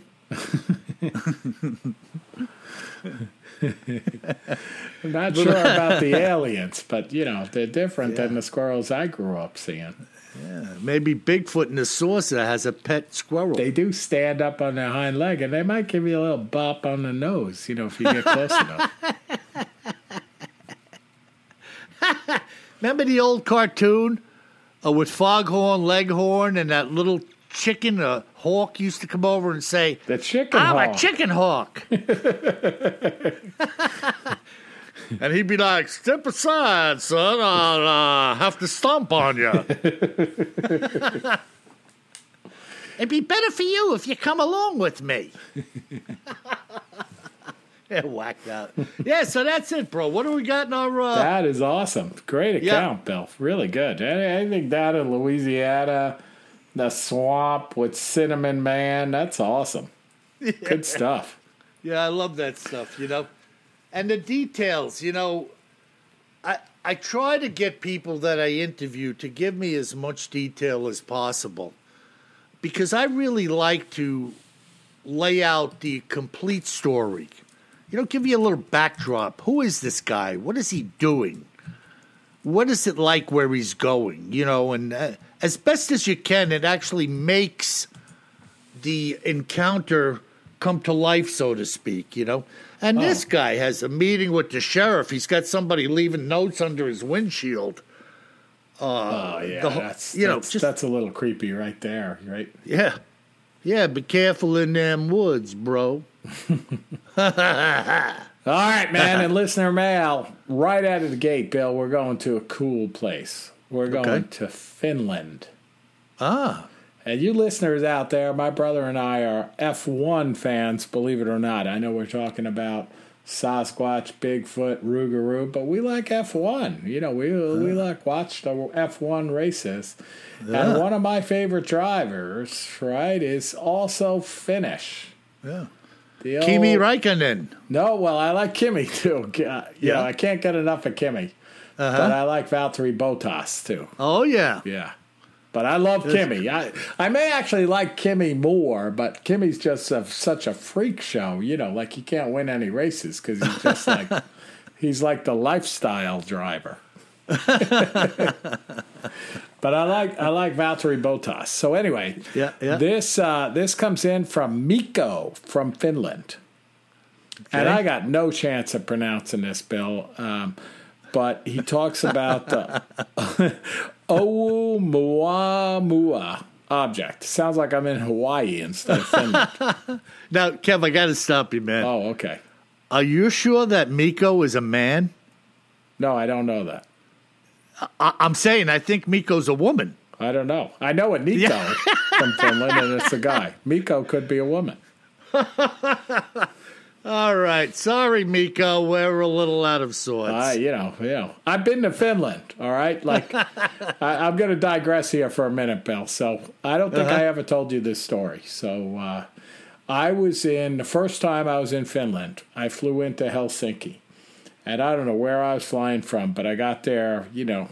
I'm not sure about the aliens, but, you know, they're different than the squirrels I grew up seeing. Yeah, maybe Bigfoot in the saucer has a pet squirrel. They do stand up on their hind leg, and they might give you a little bop on the nose, you know, if you get close enough. Remember the old cartoon with Foghorn Leghorn and that little chicken hawk used to come over and say, the chicken hawk. I'm a chicken hawk. And he'd be like, step aside, son. I'll have to stomp on you. It'd be better for you if you come along with me. They're whacked out. Yeah, so that's it, bro. What do we got in our... That is awesome. Great account, Bill. Really good. I think that in Louisiana... The swamp with Cinnamon Man. That's awesome. Yeah. Good stuff. Yeah, I love that stuff, you know. And the details, you know. I try to get people that I interview to give me as much detail as possible. Because I really like to lay out the complete story. You know, give you a little backdrop. Who is this guy? What is he doing? What is it like where he's going? You know, and... as best as you can, it actually makes the encounter come to life, so to speak, you know. And this guy has a meeting with the sheriff. He's got somebody leaving notes under his windshield. That's a little creepy right there, right? Yeah. Yeah, be careful in them woods, bro. All right, man, and listener mail, right out of the gate, Bill, we're going to a cool place. We're going to Finland. Ah. And you listeners out there, my brother and I are F1 fans, believe it or not. I know we're talking about Sasquatch, Bigfoot, Rougarou, but we like F1. You know, we like watch the F1 races. Yeah. And one of my favorite drivers, right, is also Finnish. Yeah. Kimi Räikkönen. No, well, I like Kimi, too. You know, I can't get enough of Kimi. Uh-huh. But I like Valtteri Bottas, too. Oh, yeah. Yeah. But I love Kimi. I may actually like Kimi more, but Kimi's just such a freak show. You know, like he can't win any races because he's just like, he's like the lifestyle driver. But I like Valtteri Bottas. So anyway, this comes in from Mikko from Finland. Okay. And I got no chance of pronouncing this, Bill. But he talks about the Oumuamua object. Sounds like I'm in Hawaii instead of Finland. Now, Kev, I got to stop you, man. Oh, okay. Are you sure that Mikko is a man? No, I don't know that. I'm saying I think Miko's a woman. I don't know. I know a Nico from Finland, and it's a guy. Mikko could be a woman. All right. Sorry, Mikko. We're a little out of sorts. You know. I've been to Finland, all right? Like, I'm going to digress here for a minute, Bill. So I don't think I ever told you this story. So the first time I was in Finland, I flew into Helsinki. And I don't know where I was flying from, but I got there, you know,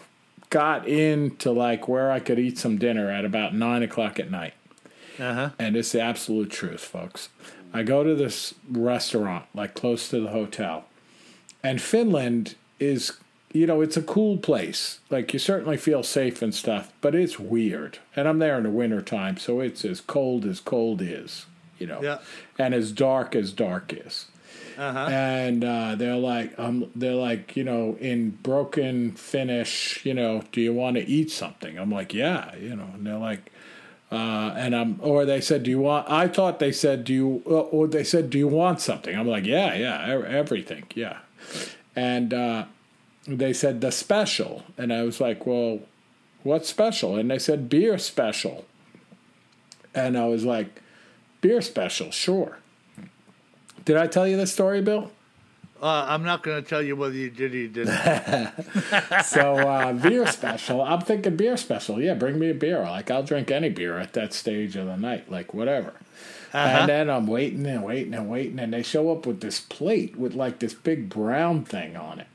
got into, like, where I could eat some dinner at about 9 o'clock at night. Uh-huh. And it's the absolute truth, folks. I go to this restaurant, like close to the hotel, and Finland is, you know, it's a cool place. Like you certainly feel safe and stuff, but it's weird. And I'm there in the winter time, so it's as cold is, you know, and as dark is. Uh-huh. And they're like, you know, in broken Finnish, you know, do you want to eat something? I'm like, yeah, you know. And they're like, they said, do you want? I thought they said, do you want something? I'm like, yeah, everything, yeah. And they said the special, and I was like, well, what's special? And they said beer special, and I was like, beer special, sure. Did I tell you this story, Bill? I'm not going to tell you whether you did or you didn't. So beer special. I'm thinking beer special. Yeah, bring me a beer. Like, I'll drink any beer at that stage of the night. Like, whatever. Uh-huh. And then I'm waiting. And they show up with this plate with, like, this big brown thing on it.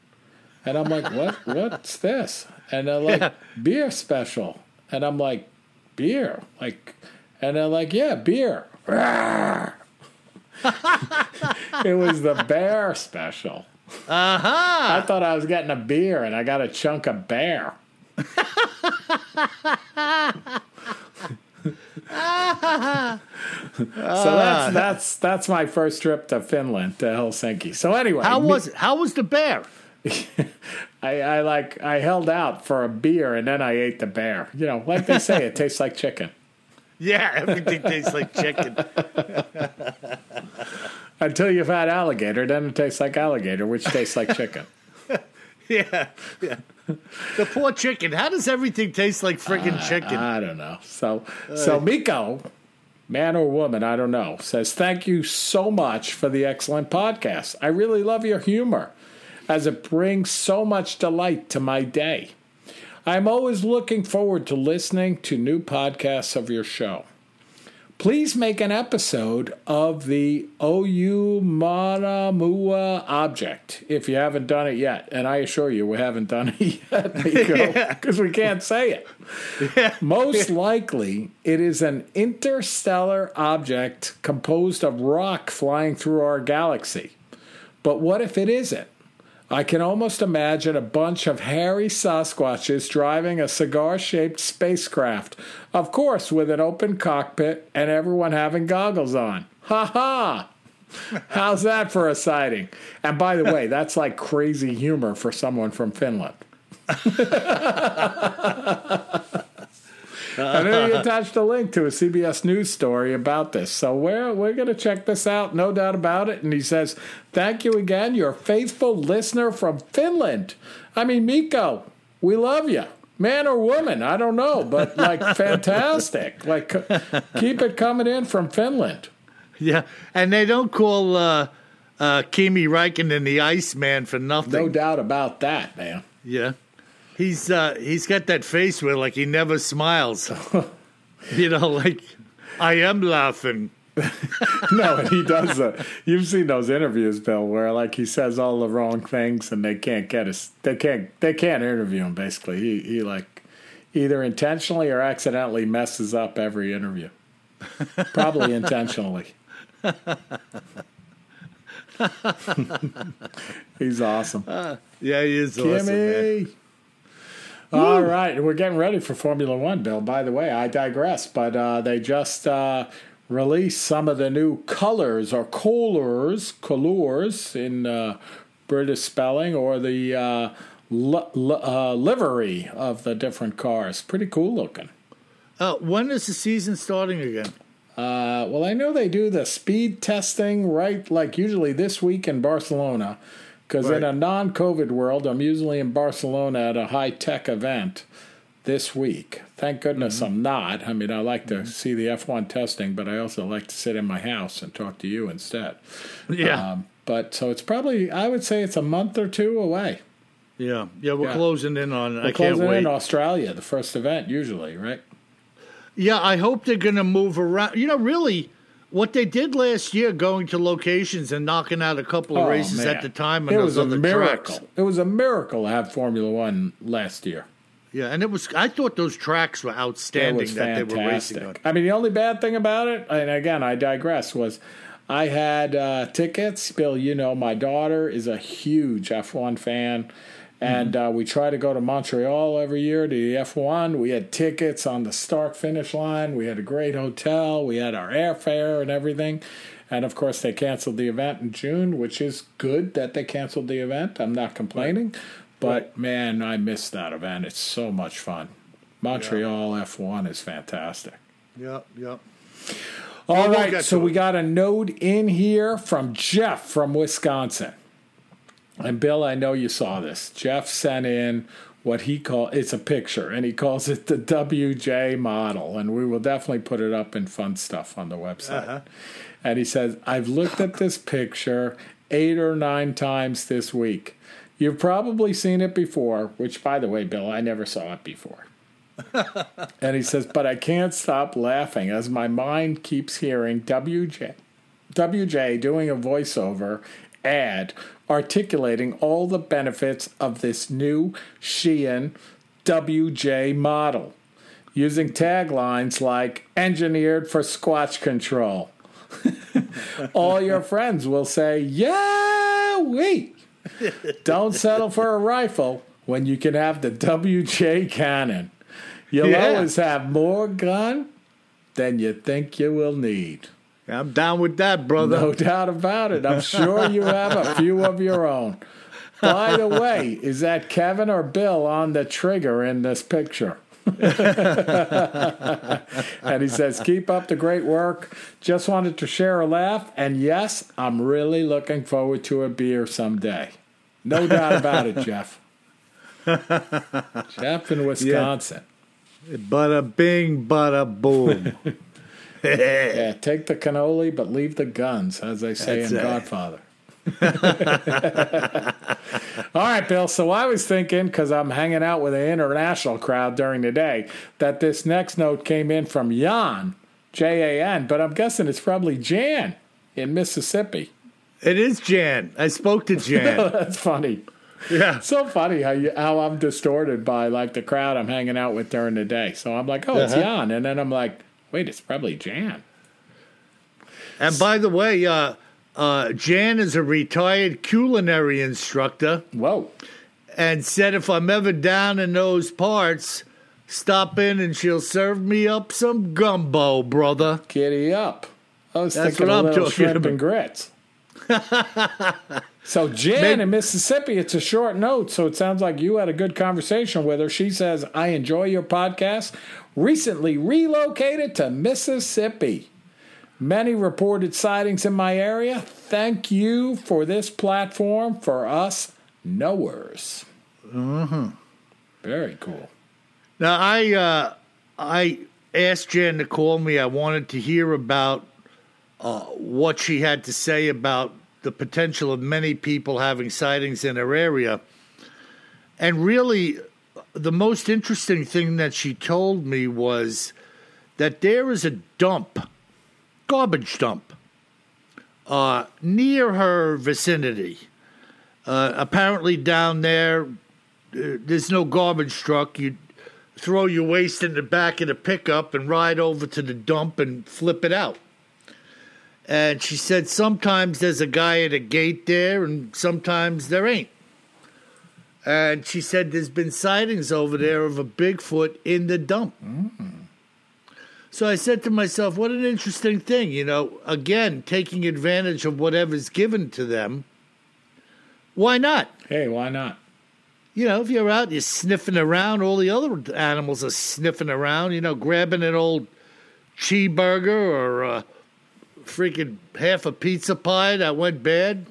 And I'm like, what? What's this? And they're like, beer special. And I'm like, beer? Like, and they're like, yeah, beer. Rawr! It was the bear special. Uh-huh. I thought I was getting a beer, and I got a chunk of bear. So that's my first trip to Finland, to Helsinki. So anyway, how was it? How was the bear? I held out for a beer, and then I ate the bear. You know, like they say, it tastes like chicken. Yeah, everything tastes like chicken. Until you've had alligator, then it tastes like alligator, which tastes like chicken. Yeah. The poor chicken. How does everything taste like freaking chicken? I don't know. So Mikko, man or woman, I don't know, says, thank you so much for the excellent podcast. I really love your humor, as it brings so much delight to my day. I'm always looking forward to listening to new podcasts of your show. Please make an episode of the Oumuamua object if you haven't done it yet. And I assure you, we haven't done it yet, because we can't say it. Yeah. Most likely, it is an interstellar object composed of rock flying through our galaxy. But what if it isn't? I can almost imagine a bunch of hairy Sasquatches driving a cigar-shaped spacecraft, of course with an open cockpit and everyone having goggles on. Ha-ha! How's that for a sighting? And by the way, that's like crazy humor for someone from Finland. And then you attached a link to a CBS News story about this. So we're going to check this out, no doubt about it. And he says, thank you again, your faithful listener from Finland. I mean, Mikko, we love you. Man or woman, I don't know, but, like, fantastic. Like, keep it coming in from Finland. Yeah, and they don't call Kimi Räikkönen the Iceman for nothing. No doubt about that, man. Yeah. He's got that face where, like, he never smiles. You know, like, I am laughing. No, and he does that. You've seen those interviews, Bill, where, like, he says all the wrong things and they can't get us. They can't interview him. Basically, he like either intentionally or accidentally messes up every interview. Probably intentionally. He's awesome. Yeah, he is awesome, man. All right, we're getting ready for Formula One, Bill. By the way, I digress, but they just released some of the new colors or couleurs in British spelling, or the livery of the different cars. Pretty cool looking. When is the season starting again? Well, I know they do the speed testing, right, like usually this week in Barcelona. Because in a non-COVID world, I'm usually in Barcelona at a high-tech event this week. Thank goodness I'm not. I mean, I like to see the F1 testing, but I also like to sit in my house and talk to you instead. Yeah. But so it's probably, I would say it's a month or two away. Yeah. Yeah, we're closing in on, I can't wait. We're closing in Australia, the first event usually, right? Yeah, I hope they're going to move around. You know, really, what they did last year, going to locations and knocking out a couple of races at the time on those other tracks. It was a miracle to have Formula One last year. Yeah, and it was. I thought those tracks were outstanding that they were racing on. I mean, the only bad thing about it, and again, I digress, was I had tickets. Bill, you know, my daughter is a huge F1 fan, and we try to go to Montreal every year to the F1. We had tickets on the start finish line. We had a great hotel. We had our airfare and everything. And, of course, they canceled the event in June, which is good that they canceled the event. I'm not complaining. Right. But, man, I miss that event. It's so much fun. Montreal F1 is fantastic. Yep. All right, so we got a note in here from Jeff from Wisconsin. And, Bill, I know you saw this. Jeff sent in what he calls, it's a picture, and he calls it the WJ model. And we will definitely put it up in fun stuff on the website. Uh-huh. And he says, I've looked at this picture 8 or 9 times this week. You've probably seen it before, which, by the way, Bill, I never saw it before. And he says, but I can't stop laughing as my mind keeps hearing WJ doing a voiceover ad articulating all the benefits of this new Sheehan WJ model using taglines like engineered for squatch control. All your friends will say, yeah, wait. Don't settle for a rifle when you can have the WJ cannon. You'll always have more gun than you think you will need. I'm down with that, brother. No doubt about it. I'm sure you have a few of your own. By the way, is that Kevin or Bill on the trigger in this picture? And he says, keep up the great work. Just wanted to share a laugh. And yes, I'm really looking forward to a beer someday. No doubt about it, Jeff. Jeff in Wisconsin. Yeah. Bada bing, bada boom. Yeah, take the cannoli, but leave the guns, as they say in Godfather. All right, Bill. So I was thinking, because I'm hanging out with an international crowd during the day, that this next note came in from Jan, Jan, but I'm guessing it's probably Jan in Mississippi. It is Jan. I spoke to Jan. No, that's funny. Yeah, so funny how I'm distorted by like the crowd I'm hanging out with during the day. So I'm like, it's Jan, and then I'm like, wait, it's probably Jan. And by the way, Jan is a retired culinary instructor. Whoa. And said if I'm ever down in those parts, stop in and she'll serve me up some gumbo, brother. Giddy up. I was thinking a little shrimp and grits. So Jan in Mississippi, it's a short note, so it sounds like you had a good conversation with her. She says, I enjoy your podcast. Recently relocated to Mississippi. Many reported sightings in my area. Thank you for this platform for us knowers. Mm-hmm. Very cool. Now, I asked Jan to call me. I wanted to hear about what she had to say about the potential of many people having sightings in her area. And really, the most interesting thing that she told me was that there is a garbage dump near her vicinity. Apparently down there, there's no garbage truck. You throw your waste in the back of the pickup and ride over to the dump and flip it out. And she said sometimes there's a guy at a gate there and sometimes there ain't. And she said there's been sightings over there of a Bigfoot in the dump. Mm-hmm. So I said to myself, what an interesting thing, again, taking advantage of whatever's given to them. Why not? Hey, why not? If you're out, you're sniffing around. All the other animals are sniffing around, grabbing an old cheeseburger or freaking half a pizza pie that went bad.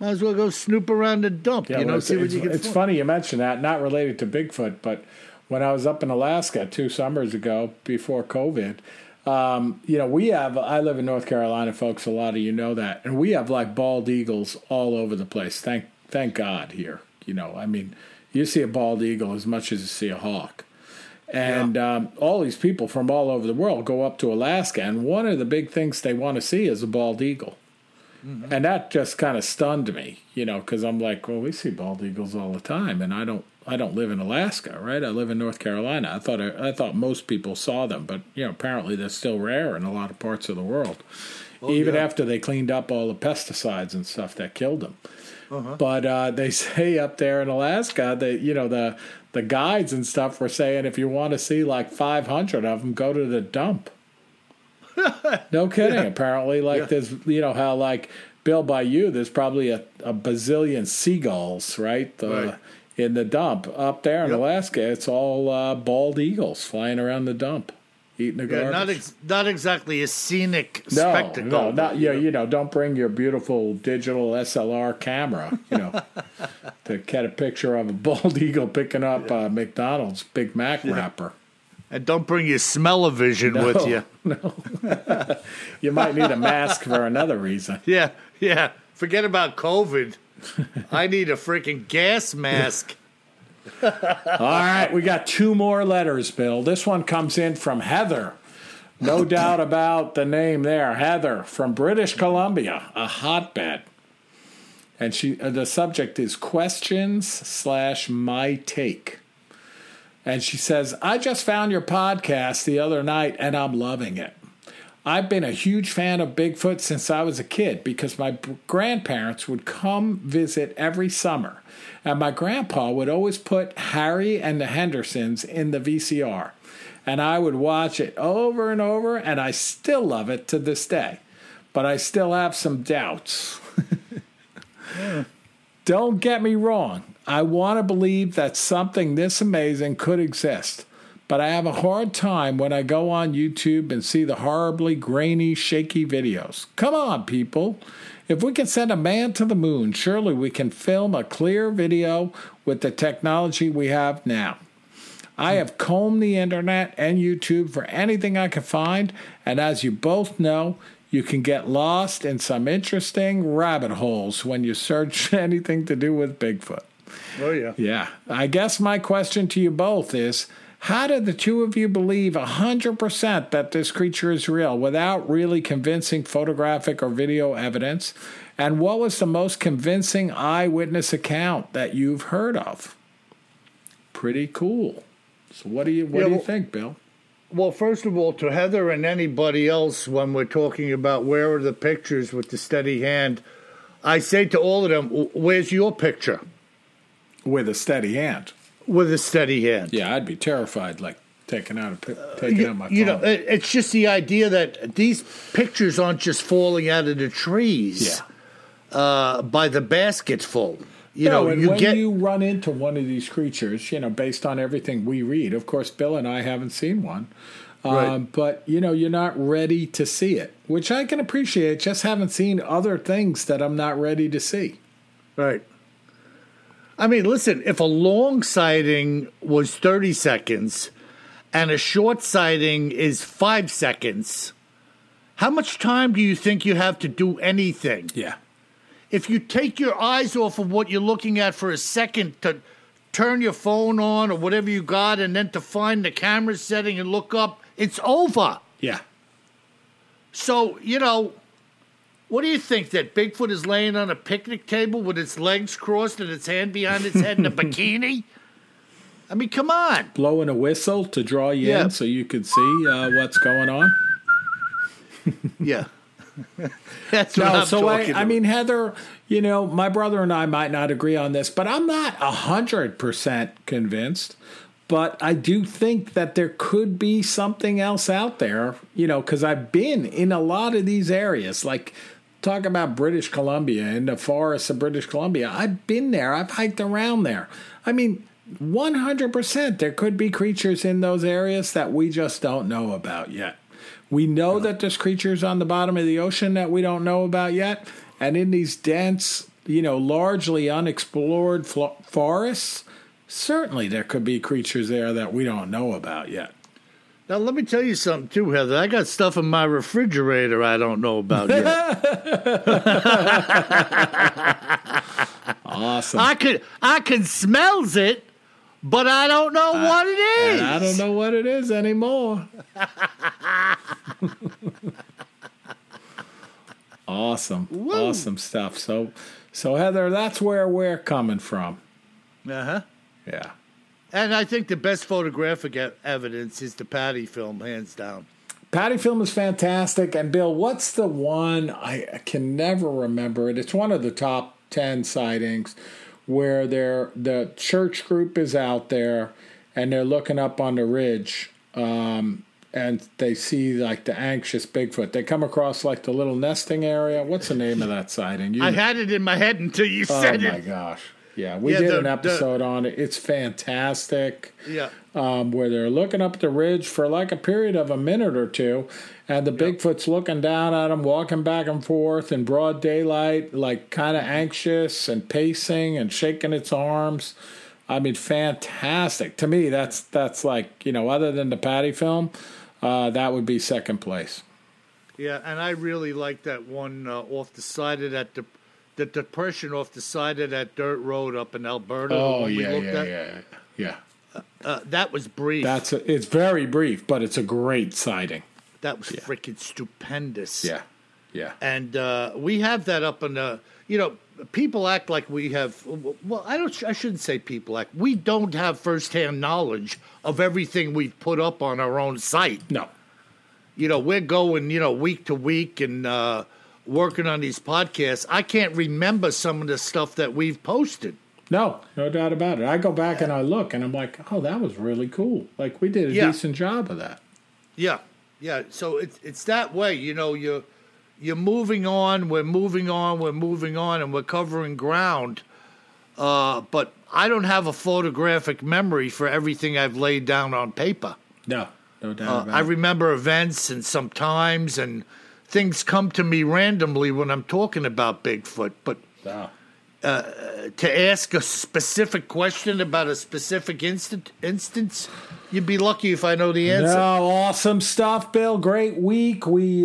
Might as well go snoop around the dump, see what you can find. It's funny you mention that, not related to Bigfoot, but when I was up in Alaska 2 summers ago before COVID, I live in North Carolina, folks, a lot of that. And we have like bald eagles all over the place. Thank God here. You see a bald eagle as much as you see a hawk. And all these people from all over the world go up to Alaska. And one of the big things they want to see is a bald eagle. Mm-hmm. And that just kind of stunned me, because I'm like, well, we see bald eagles all the time. And I don't live in Alaska, right? I live in North Carolina. I thought most people saw them, but apparently they're still rare in a lot of parts of the world, after they cleaned up all the pesticides and stuff that killed them. Uh-huh. But they say up there in Alaska that the guides and stuff were saying if you want to see like 500 of them, go to the dump. No kidding. Yeah. Apparently, like there's, you know, how like Bill Bayou, there's probably a bazillion seagulls, right? In the dump up there in Alaska. It's all bald eagles flying around the dump, eating the garbage. Not exactly a scenic spectacle. No, not, you know, don't bring your beautiful digital SLR camera, you know, to get a picture of a bald eagle picking up McDonald's Big Mac wrapper. And don't bring your smell-o-vision with you. No. You might need a mask for another reason. Yeah. Forget about COVID. I need a freaking gas mask. All right, we got two more letters, Bill. This one comes in from Heather. No doubt about the name there. Heather from British Columbia, a hotbed. And she, the subject is questions/my take. And she says, I just found your podcast the other night, and I'm loving it. I've been a huge fan of Bigfoot since I was a kid because my grandparents would come visit every summer, and my grandpa would always put Harry and the Hendersons in the VCR, and I would watch it over and over, and I still love it to this day, but I still have some doubts. Don't get me wrong. I want to believe that something this amazing could exist, but I have a hard time when I go on YouTube and see the horribly grainy, shaky videos. Come on, people. If we can send a man to the moon, surely we can film a clear video with the technology we have now. I have combed the internet and YouTube for anything I can find, and as you both know, you can get lost in some interesting rabbit holes when you search anything to do with Bigfoot. Oh, yeah. Yeah. I guess my question to you both is, how did the two of you believe 100% that this creature is real without really convincing photographic or video evidence? And what was the most convincing eyewitness account that you've heard of? Pretty cool. So what do you think, Bill? Well, first of all, to Heather and anybody else, when we're talking about where are the pictures with the steady hand, I say to all of them, where's your picture? With a steady hand. With a steady hand. Yeah, I'd be terrified, like, taking out my phone. You know, it's just the idea that these pictures aren't just falling out of the trees by the baskets full. When you run into one of these creatures, you know, based on everything we read, of course, Bill and I haven't seen one. Right. But, you know, you're not ready to see it, which I can appreciate. Just haven't seen other things that I'm not ready to see. Right. I mean, listen, if a long sighting was 30 seconds and a short sighting is 5 seconds, how much time do you think you have to do anything? Yeah. If you take your eyes off of what you're looking at for a second to turn your phone on or whatever you got and then to find the camera setting and look up, it's over. Yeah. So, you know, what do you think, that Bigfoot is laying on a picnic table with its legs crossed and its hand behind its head in a bikini? I mean, come on. Blowing a whistle to draw you in so you could see what's going on? Yeah. That's what I'm talking about. I mean, Heather, you know, my brother and I might not agree on this, but I'm not 100% convinced. But I do think that there could be something else out there, you know, because I've been in a lot of these areas, like talk about British Columbia and the forests of British Columbia. I've been there. I've hiked around there. I mean, 100% there could be creatures in those areas that we just don't know about yet. We know that there's creatures on the bottom of the ocean that we don't know about yet. And in these dense, you know, largely unexplored forests, certainly there could be creatures there that we don't know about yet. Now, let me tell you something, too, Heather. I got stuff in my refrigerator I don't know about yet. Awesome. I can smells it, but I don't know what it is. I don't know what it is anymore. Awesome. Woo. Awesome stuff. So, Heather, that's where we're coming from. Uh-huh. Yeah. And I think the best photographic evidence is the Patty film, hands down. Patty film is fantastic. And, Bill, what's the one? I can never remember it. It's one of the top 10 sightings where the church group is out there and they're looking up on the ridge and they see like the anxious Bigfoot. They come across like the little nesting area. What's the name of that sighting? I had it in my head until you said it. Oh, my gosh. Yeah, we did an episode on it. It's fantastic. Yeah. Where they're looking up the ridge for like a period of a minute or two, and the Bigfoot's looking down at them, walking back and forth in broad daylight, like kind of anxious and pacing and shaking its arms. I mean, fantastic. To me, that's like, you know, other than the Patty film, that would be second place. Yeah, and I really like that one off the side of that the depression off the side of that dirt road up in Alberta. Oh, yeah. That was brief. It's very brief, but it's a great sighting. That was freaking stupendous. Yeah, yeah. And we have that up in the, you know, people act like we have, well, I shouldn't say people act. We don't have firsthand knowledge of everything we've put up on our own site. No. You know, we're going, you know, week to week and working on these podcasts. I can't remember some of the stuff that we've posted. No doubt about it. I go back and I look, and I'm like, oh, that was really cool. Like, we did a decent job of that. Yeah, yeah. So it's that way, you know, you're moving on, we're moving on, and we're covering ground. But I don't have a photographic memory for everything I've laid down on paper. No doubt about it. I remember events and sometimes, and things come to me randomly when I'm talking about Bigfoot, but... Wow. To ask a specific question about a specific instance, you'd be lucky if I know the answer. No, awesome stuff, Bill. Great week. We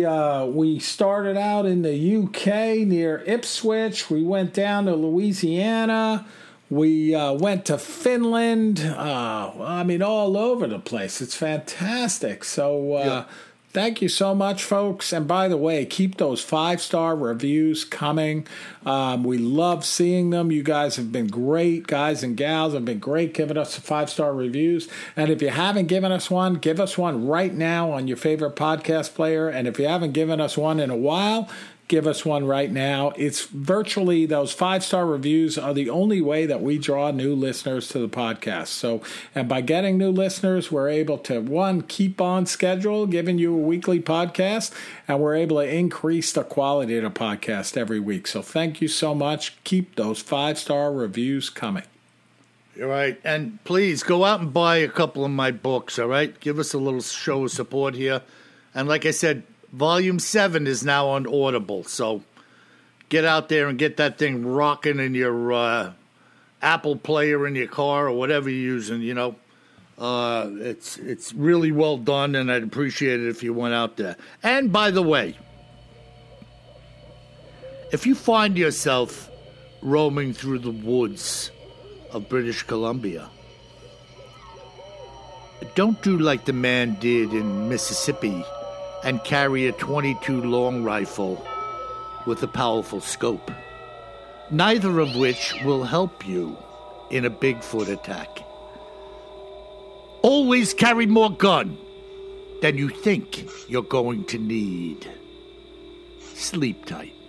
started out in the UK near Ipswich. We went down to Louisiana. We went to Finland. I mean, all over the place. It's fantastic. So thank you so much, folks. And by the way, keep those 5-star reviews coming. We love seeing them. You guys have been great. Guys and gals have been great giving us 5-star reviews. And if you haven't given us one, give us one right now on your favorite podcast player. And if you haven't given us one in a while, give us one right now. It's virtually, those 5-star reviews are the only way that we draw new listeners to the podcast. So, and by getting new listeners, we're able to, one, keep on schedule, giving you a weekly podcast, and we're able to increase the quality of the podcast every week. So thank you so much. Keep those 5-star reviews coming. All right. And please go out and buy a couple of my books, all right? Give us a little show of support here. And like I said, Volume 7 is now on Audible, so get out there and get that thing rocking in your Apple player in your car or whatever you're using, you know. It's really well done, and I'd appreciate it if you went out there. And by the way, if you find yourself roaming through the woods of British Columbia, don't do like the man did in Mississippi and carry a .22 long rifle with a powerful scope, neither of which will help you in a Bigfoot attack. Always carry more gun than you think you're going to need. Sleep tight.